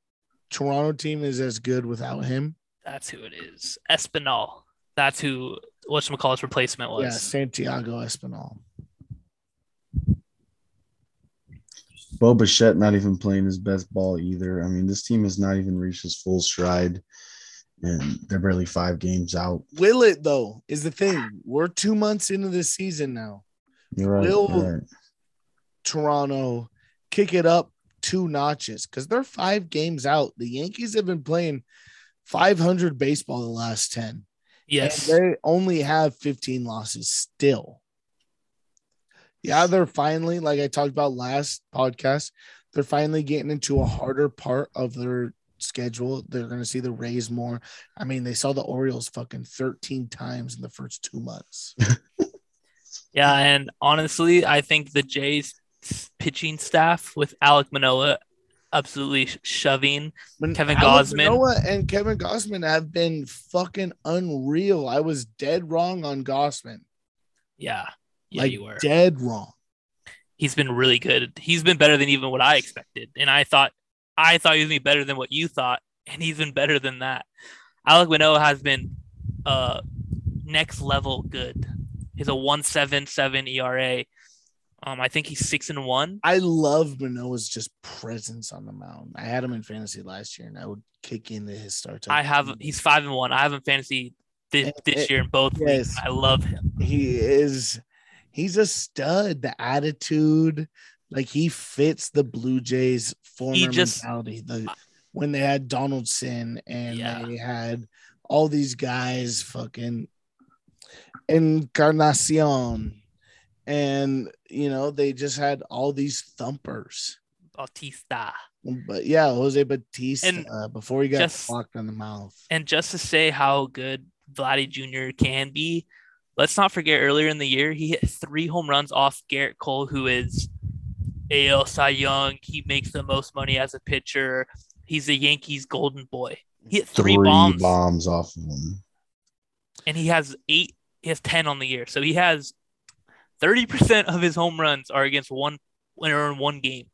Toronto team is as good without him. That's who it is. Espinal. That's who. Whatchamacallit's replacement was. Yeah, Santiago Espinal. Bo Bichette not even playing his best ball either. I mean, this team has not even reached his full stride, and they're barely five games out. Will it, though, is the thing. We're two months into this season now. You're right, Will you're right. Toronto kick it up two notches? Because they're five games out. The Yankees have been playing five hundred baseball the last ten. Yes, and they only have fifteen losses still. Yeah, they're finally, like I talked about last podcast, they're finally getting into a harder part of their schedule. They're going to see the Rays more. I mean, they saw the Orioles fucking thirteen times in the first two months. Yeah, and honestly, I think the Jays pitching staff with Alek Manoah absolutely shoving when Kevin Gausman. Noah and Kevin Gausman have been fucking unreal. I was dead wrong on Gausman. Yeah. Yeah, like, you were. Dead wrong. He's been really good. He's been better than even what I expected. And I thought I thought he was gonna be better than what you thought, and he's been better than that. Alek Manoah has been uh next level good. He's a one point seven seven E R A. Um, I think he's six and one. I love Manoah's just presence on the mound. I had him in fantasy last year, and I would kick into his start. I have he's five and one. I have him fantasy this, this it, year in both. Yes, leagues. I love him. He is, he's a stud. The attitude, like he fits the Blue Jays' former he just, mentality. The when they had Donaldson and yeah. they had all these guys, fucking Encarnacion. And, you know, they just had all these thumpers. Bautista. But, yeah, Jose Bautista and uh, before he got just, locked in the mouth. And just to say how good Vladdy Junior can be, let's not forget earlier in the year, he hit three home runs off Garrett Cole, who is A L Cy Young. He makes the most money as a pitcher. He's a Yankees golden boy. He hit three, three bombs. bombs off of him. And he has eight. He has ten on the year. So he has – thirty percent of his home runs are against one winner in one game.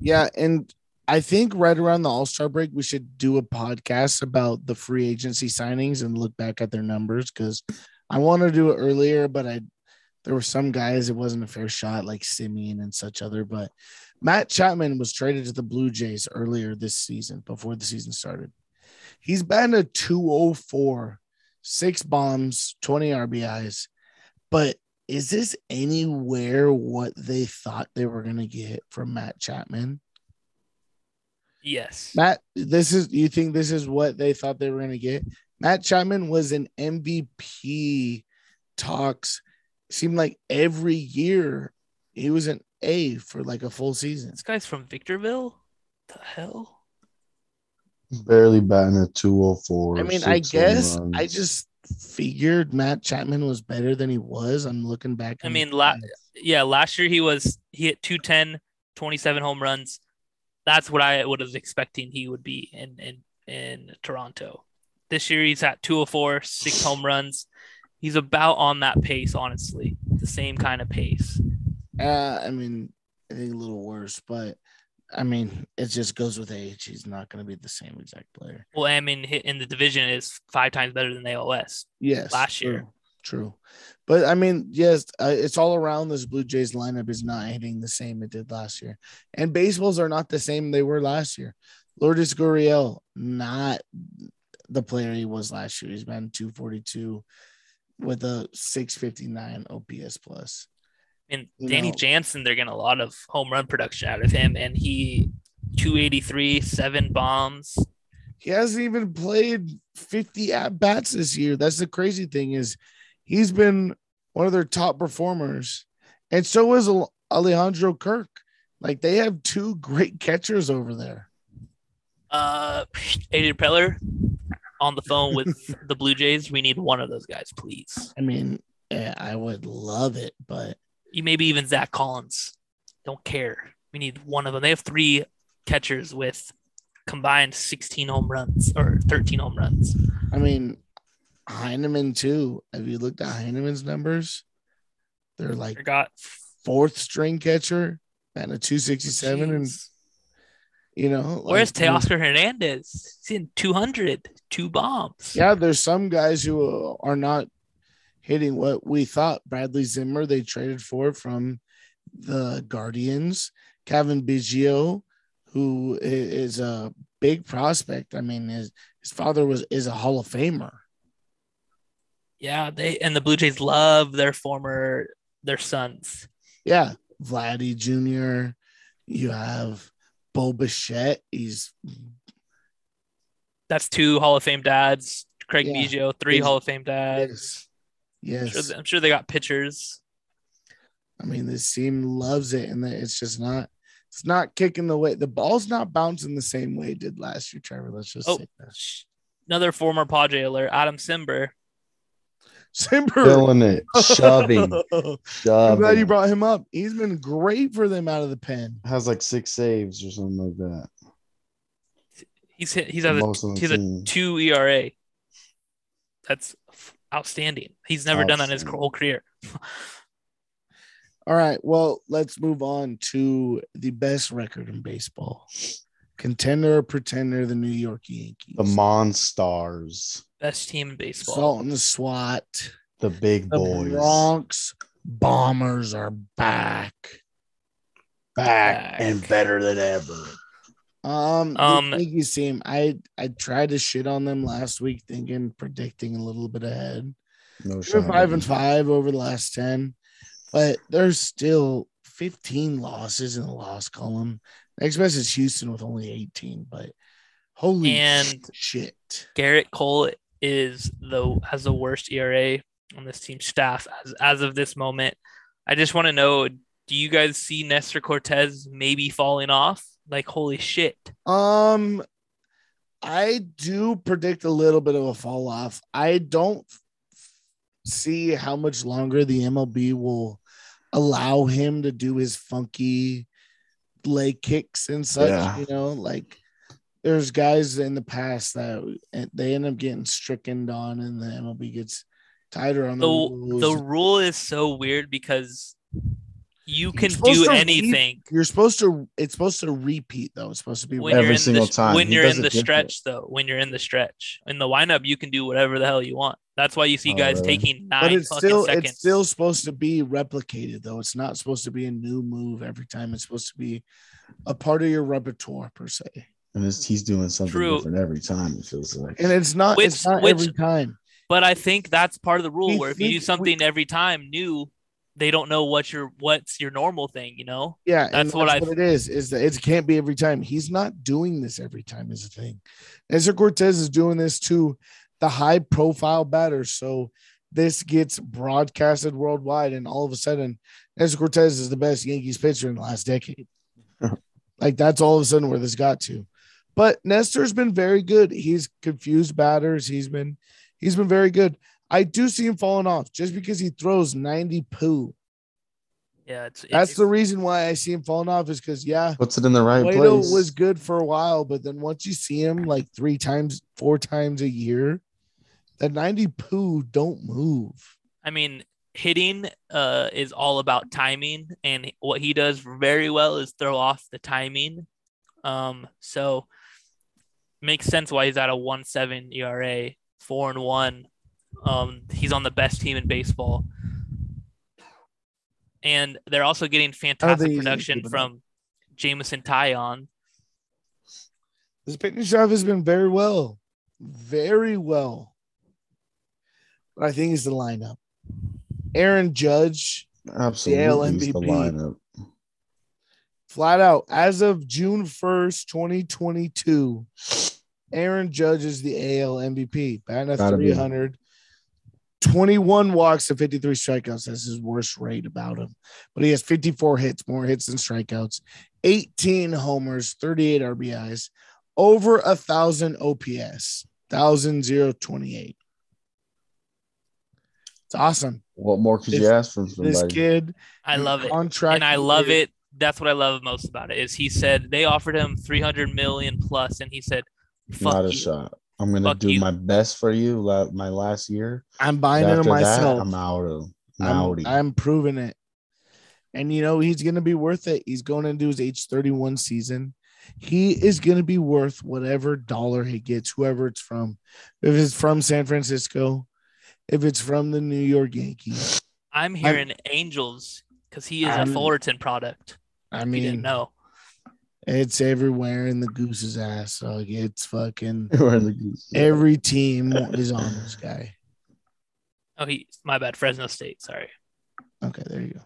Yeah, and I think right around the All-Star break, we should do a podcast about the free agency signings and look back at their numbers, because I wanted to do it earlier, but I there were some guys it wasn't a fair shot, like Semien and such other. But Matt Chapman was traded to the Blue Jays earlier this season, before the season started. He's batting a two oh four, six bombs, twenty R B Is, but is this anywhere what they thought they were going to get from Matt Chapman? Yes. Matt, this is, you think this is what they thought they were going to get? Matt Chapman was in M V P talks. Seemed like every year he was an A for like a full season. This guy's from Victorville? The hell? Barely batting at two oh four. I mean, I guess runs. I just figured Matt Chapman was better than he was. I'm looking back. I mean, la- yeah, last year he was he hit two ten, twenty-seven home runs. That's what I was expecting he would be in in, in Toronto. This year he's at two oh four, six home runs. He's about on that pace, honestly, the same kind of pace. Uh, I mean, I think a little worse, but I mean, it just goes with age. He's not going to be the same exact player. Well, I mean, in the division is five times better than A L S. Yes, last true, year. True, but I mean, yes, uh, it's all around. This Blue Jays lineup is not hitting the same it did last year, and baseballs are not the same they were last year. Lourdes Gurriel, not the player he was last year. He's been two forty-two with a six fifty-nine O P S plus. And Danny you know, Jansen, they're getting a lot of home run production out of him, and he two eighty-three, seven bombs. He hasn't even played fifty at-bats this year. That's the crazy thing is he's been one of their top performers, and so is Alejandro Kirk. Like, they have two great catchers over there. Uh, Adrian Peller on the phone with the Blue Jays. We need one of those guys, please. I mean, yeah, I would love it, but you maybe even Zach Collins. Don't care. We need one of them. They have three catchers with combined sixteen home runs or thirteen home runs. I mean, Heineman too. Have you looked at Heineman's numbers? They're like Forgot. fourth string catcher and a two sixty-seven Jeez. and. You know, where's like, Teoscar Hernandez? He's in two hundred, two bombs. Yeah, there's some guys who are not hitting what we thought. Bradley Zimmer, they traded for from the Guardians. Kevin Biggio, who is a big prospect. I mean, his, his father was is a Hall of Famer. Yeah, they and the Blue Jays love their former their sons. Yeah, Vladdy Junior You have Bo Bichette, he's that's two Hall of Fame dads. Craig yeah, Biggio, three Hall of Fame dads. Yes, yes. I'm, sure, I'm sure they got pitchers. I mean, this team loves it, and it's just not. It's not kicking the way. The ball's not bouncing the same way it did last year, Trevor. Let's just oh, say that. Another former Padre alert, Adam Simber. Simber killing it, shoving. shoving. I'm glad you brought him up. He's been great for them out of the pen. Has like six saves or something like that. He's hit, he's, a, he's a two E R A. That's outstanding. He's never outstanding. done that in his whole career. All right, well, let's move on to the best record in baseball. Contender or pretender, the New York Yankees. The Monstars. Best team in baseball. Salt and the SWAT. The big the boys. The Bronx Bombers are back. Back. And better than ever. Um, um the Yankees team, I, I tried to shit on them last week, thinking, predicting a little bit ahead. No shit. They're five and five over the last ten. But there's still fifteen losses in the loss column. Next best is Houston with only eighteen, but holy and shit. Garrett Cole is the has the worst E R A on this team staff as, as of this moment. I just want to know, do you guys see Nestor Cortez maybe falling off? Like, holy shit. Um, I do predict a little bit of a fall off. I don't see how much longer the M L B will allow him to do his funky leg kicks and such, yeah. You know, like there's guys in the past that they end up getting stricken on, and the M L B gets tighter on the, the rules. The rule is so weird because you can do anything. Re- you're supposed to. It's supposed to repeat though. It's supposed to be when every single the, time. When he you're in the stretch, it. though, when you're in the stretch in the windup, you can do whatever the hell you want. That's why you see oh, guys really? taking nine but it's fucking still, seconds. It's still supposed to be replicated, though. It's not supposed to be a new move every time. It's supposed to be a part of your repertoire, per se. And it's, he's doing something True. different every time, it feels like. And it's not, which, it's not which, every time. But I think that's part of the rule, he, where if he, you do something we, every time new, they don't know what your, what's your normal thing, you know? Yeah, that's, that's what, what I, it is. Is that it can't be every time. He's not doing this every time is the thing. Ezra Cortez is doing this, too. The high profile batters, so this gets broadcasted worldwide, and all of a sudden, Nestor Cortez is the best Yankees pitcher in the last decade. Like, that's all of a sudden where this got to. But Nestor's been very good. He's confused batters. He's been he's been very good. I do see him falling off just because he throws ninety poo. Yeah, it's, that's it's, the reason why I see him falling off is because yeah, puts it in the right Cueto place. Was good for a while, but then once you see him like three times, four times a year. That ninety poo don't move. I mean, hitting uh, is all about timing, and what he does very well is throw off the timing Um, so makes sense why he's at a one point seven E R A, four and one. Um, he's on the best team in baseball, and they're also getting fantastic production from Jameson Taillon. This pitching staff has been very well, very well. But I think it's the lineup. Aaron Judge, absolutely, the A L M V P. The lineup. Flat out, as of June first, twenty twenty-two, Aaron Judge is the A L M V P. Batting at three hundred, twenty-one walks to fifty-three strikeouts. That's his worst rate about him. But he has fifty-four hits, more hits than strikeouts, eighteen homers, thirty-eight R B Is, over a thousand O P S, one thousand twenty-eight. It's awesome. What more could this, you ask from somebody? This kid, I love it. On track, and I love it. That's what I love most about it is he said they offered him three hundred million plus, and he said, "Fuck Not a you. shot. I'm going to do you. my best for you. Like my last year, I'm buying it myself. That, I'm out of. I'm, I'm, out of. I'm proving it, and you know he's going to be worth it. He's going into his age thirty-one season. He is going to be worth whatever dollar he gets, whoever it's from. If it's from San Francisco, if it's from the New York Yankees, I'm hearing I'm, Angels because he is I'm, a Fullerton product." I mean, you didn't know. It's everywhere in the goose's ass. Like it's fucking every team is on this guy. Oh, he. My bad. Fresno State. Sorry. Okay, there you go.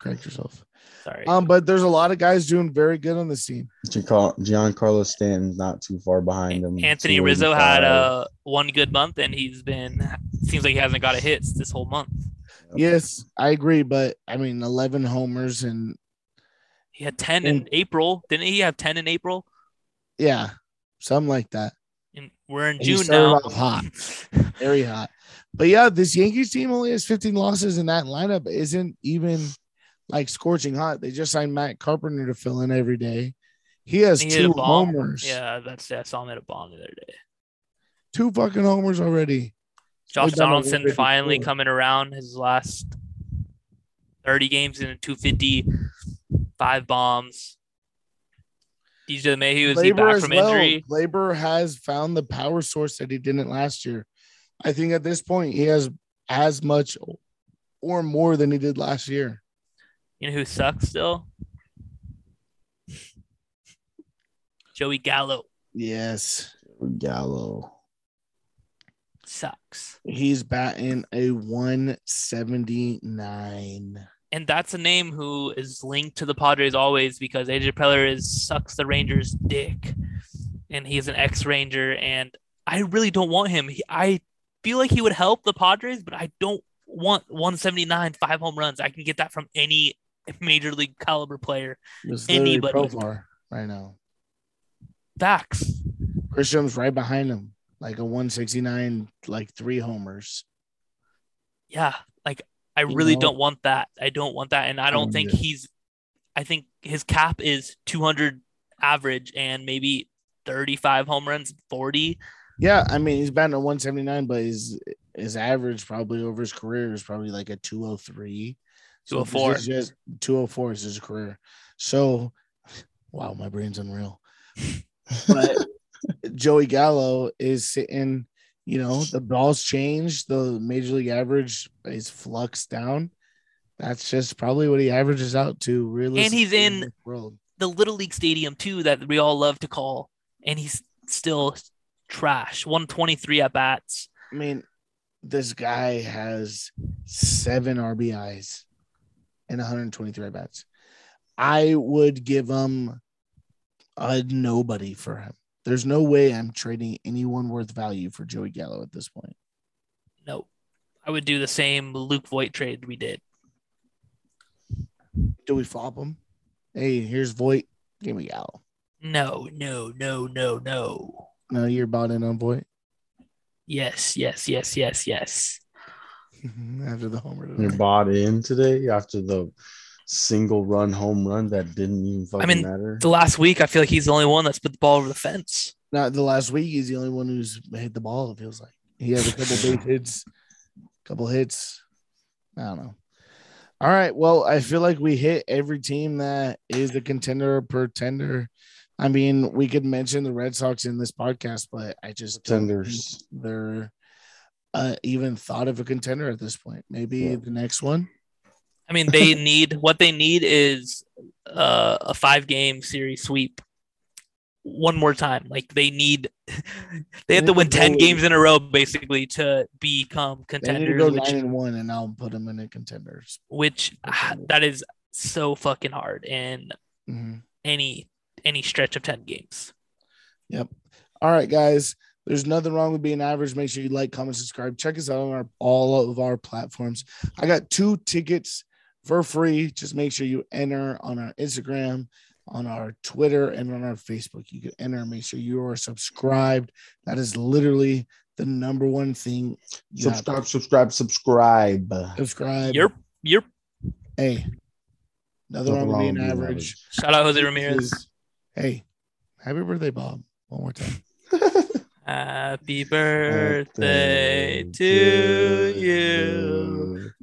Correct yourself. Sorry. Um, but there's a lot of guys doing very good on this team. Giancarlo Stanton's not too far behind him. Anthony Rizzo had uh, one good month, and he's been seems like he hasn't got a hit this whole month. Yes, I agree, but I mean, eleven homers and. He had ten in April. Didn't he have ten in April? Yeah, something like that. And we're in and June now. Hot, very hot. But yeah, this Yankees team only has fifteen losses, and that lineup isn't even like scorching hot. They just signed Matt Carpenter to fill in every day. He has he two homers. Yeah, that's I saw him hit a bomb the other day. Two fucking homers already. Josh Donaldson finally cool. coming around his last thirty games in a two fifty. Five bombs. D J Mayhew is he back from well. injury. Labor has found the power source that he didn't last year. I think at this point he has as much or more than he did last year. You know who sucks still? Joey Gallo. Yes, Gallo sucks. He's batting a one seventy-nine. And that's a name who is linked to the Padres always because A J Preller is sucks the Rangers' dick, and he's an ex-Ranger. And I really don't want him. He, I feel like he would help the Padres, but I don't want one seventy-nine, five home runs. I can get that from any major league caliber player. Anybody. Profar right now. Facts. Christian's right behind him, like a one sixty-nine, like three homers. Yeah, like. I really you know, don't want that. I don't want that. And I don't think he's, I think his cap is two hundred average and maybe thirty-five home runs, forty. Yeah. I mean, he's batting a one seventy-nine, but his, his average probably over his career is probably like a two oh three. two oh four. So just, two oh four is his career. So, wow, my brain's unreal. But Joey Gallo is sitting. You know, the ball's changed. The major league average is flux down. That's just probably what he averages out to. Really, and he's in, in the, world. the Little League Stadium, too, that we all love to call. And he's still trash. one twenty-three at-bats. I mean, this guy has seven R B Is and one twenty-three at-bats. I would give him a nobody for him. There's no way I'm trading anyone worth value for Joey Gallo at this point. No, I would do the same Luke Voit trade we did. Do we flop him? Hey, here's Voit. Give me Gallo. No, no, no, no, no. No, you're bought in on Voit? Yes, yes, yes, yes, yes. After the homer today. You're bought in today after the single run home run that didn't even fucking I mean, matter. The last week, I feel like he's the only one that's put the ball over the fence. Not the last week, he's the only one who's hit the ball. It feels like he has a couple big hits, couple hits. I don't know. All right, well, I feel like we hit every team that is a contender or pretender. I mean, we could mention the Red Sox in this podcast, but I just contenders. Don't think they're uh, even thought of a contender at this point. Maybe yeah. the next one. I mean, they need what they need is uh, a five-game series sweep. One more time, like they need, they have they to win ten games in a row basically to become contenders. They need to go which, nine and one, and I'll put them in the contenders. Which uh, that is so fucking hard in mm-hmm. any any stretch of ten games. Yep. All right, guys. There's nothing wrong with being average. Make sure you like, comment, subscribe. Check us out on our, all of our platforms. I got two tickets for free. Just make sure you enter on our Instagram, on our Twitter, and on our Facebook. You can enter and make sure you are subscribed. That is literally the number one thing. Subscribe, subscribe, subscribe. Subscribe. Yep, yep. Hey, nothing wrong with being average. Shout out Jose Ramirez. Hey, happy birthday, Bob. One more time. Happy birthday to you.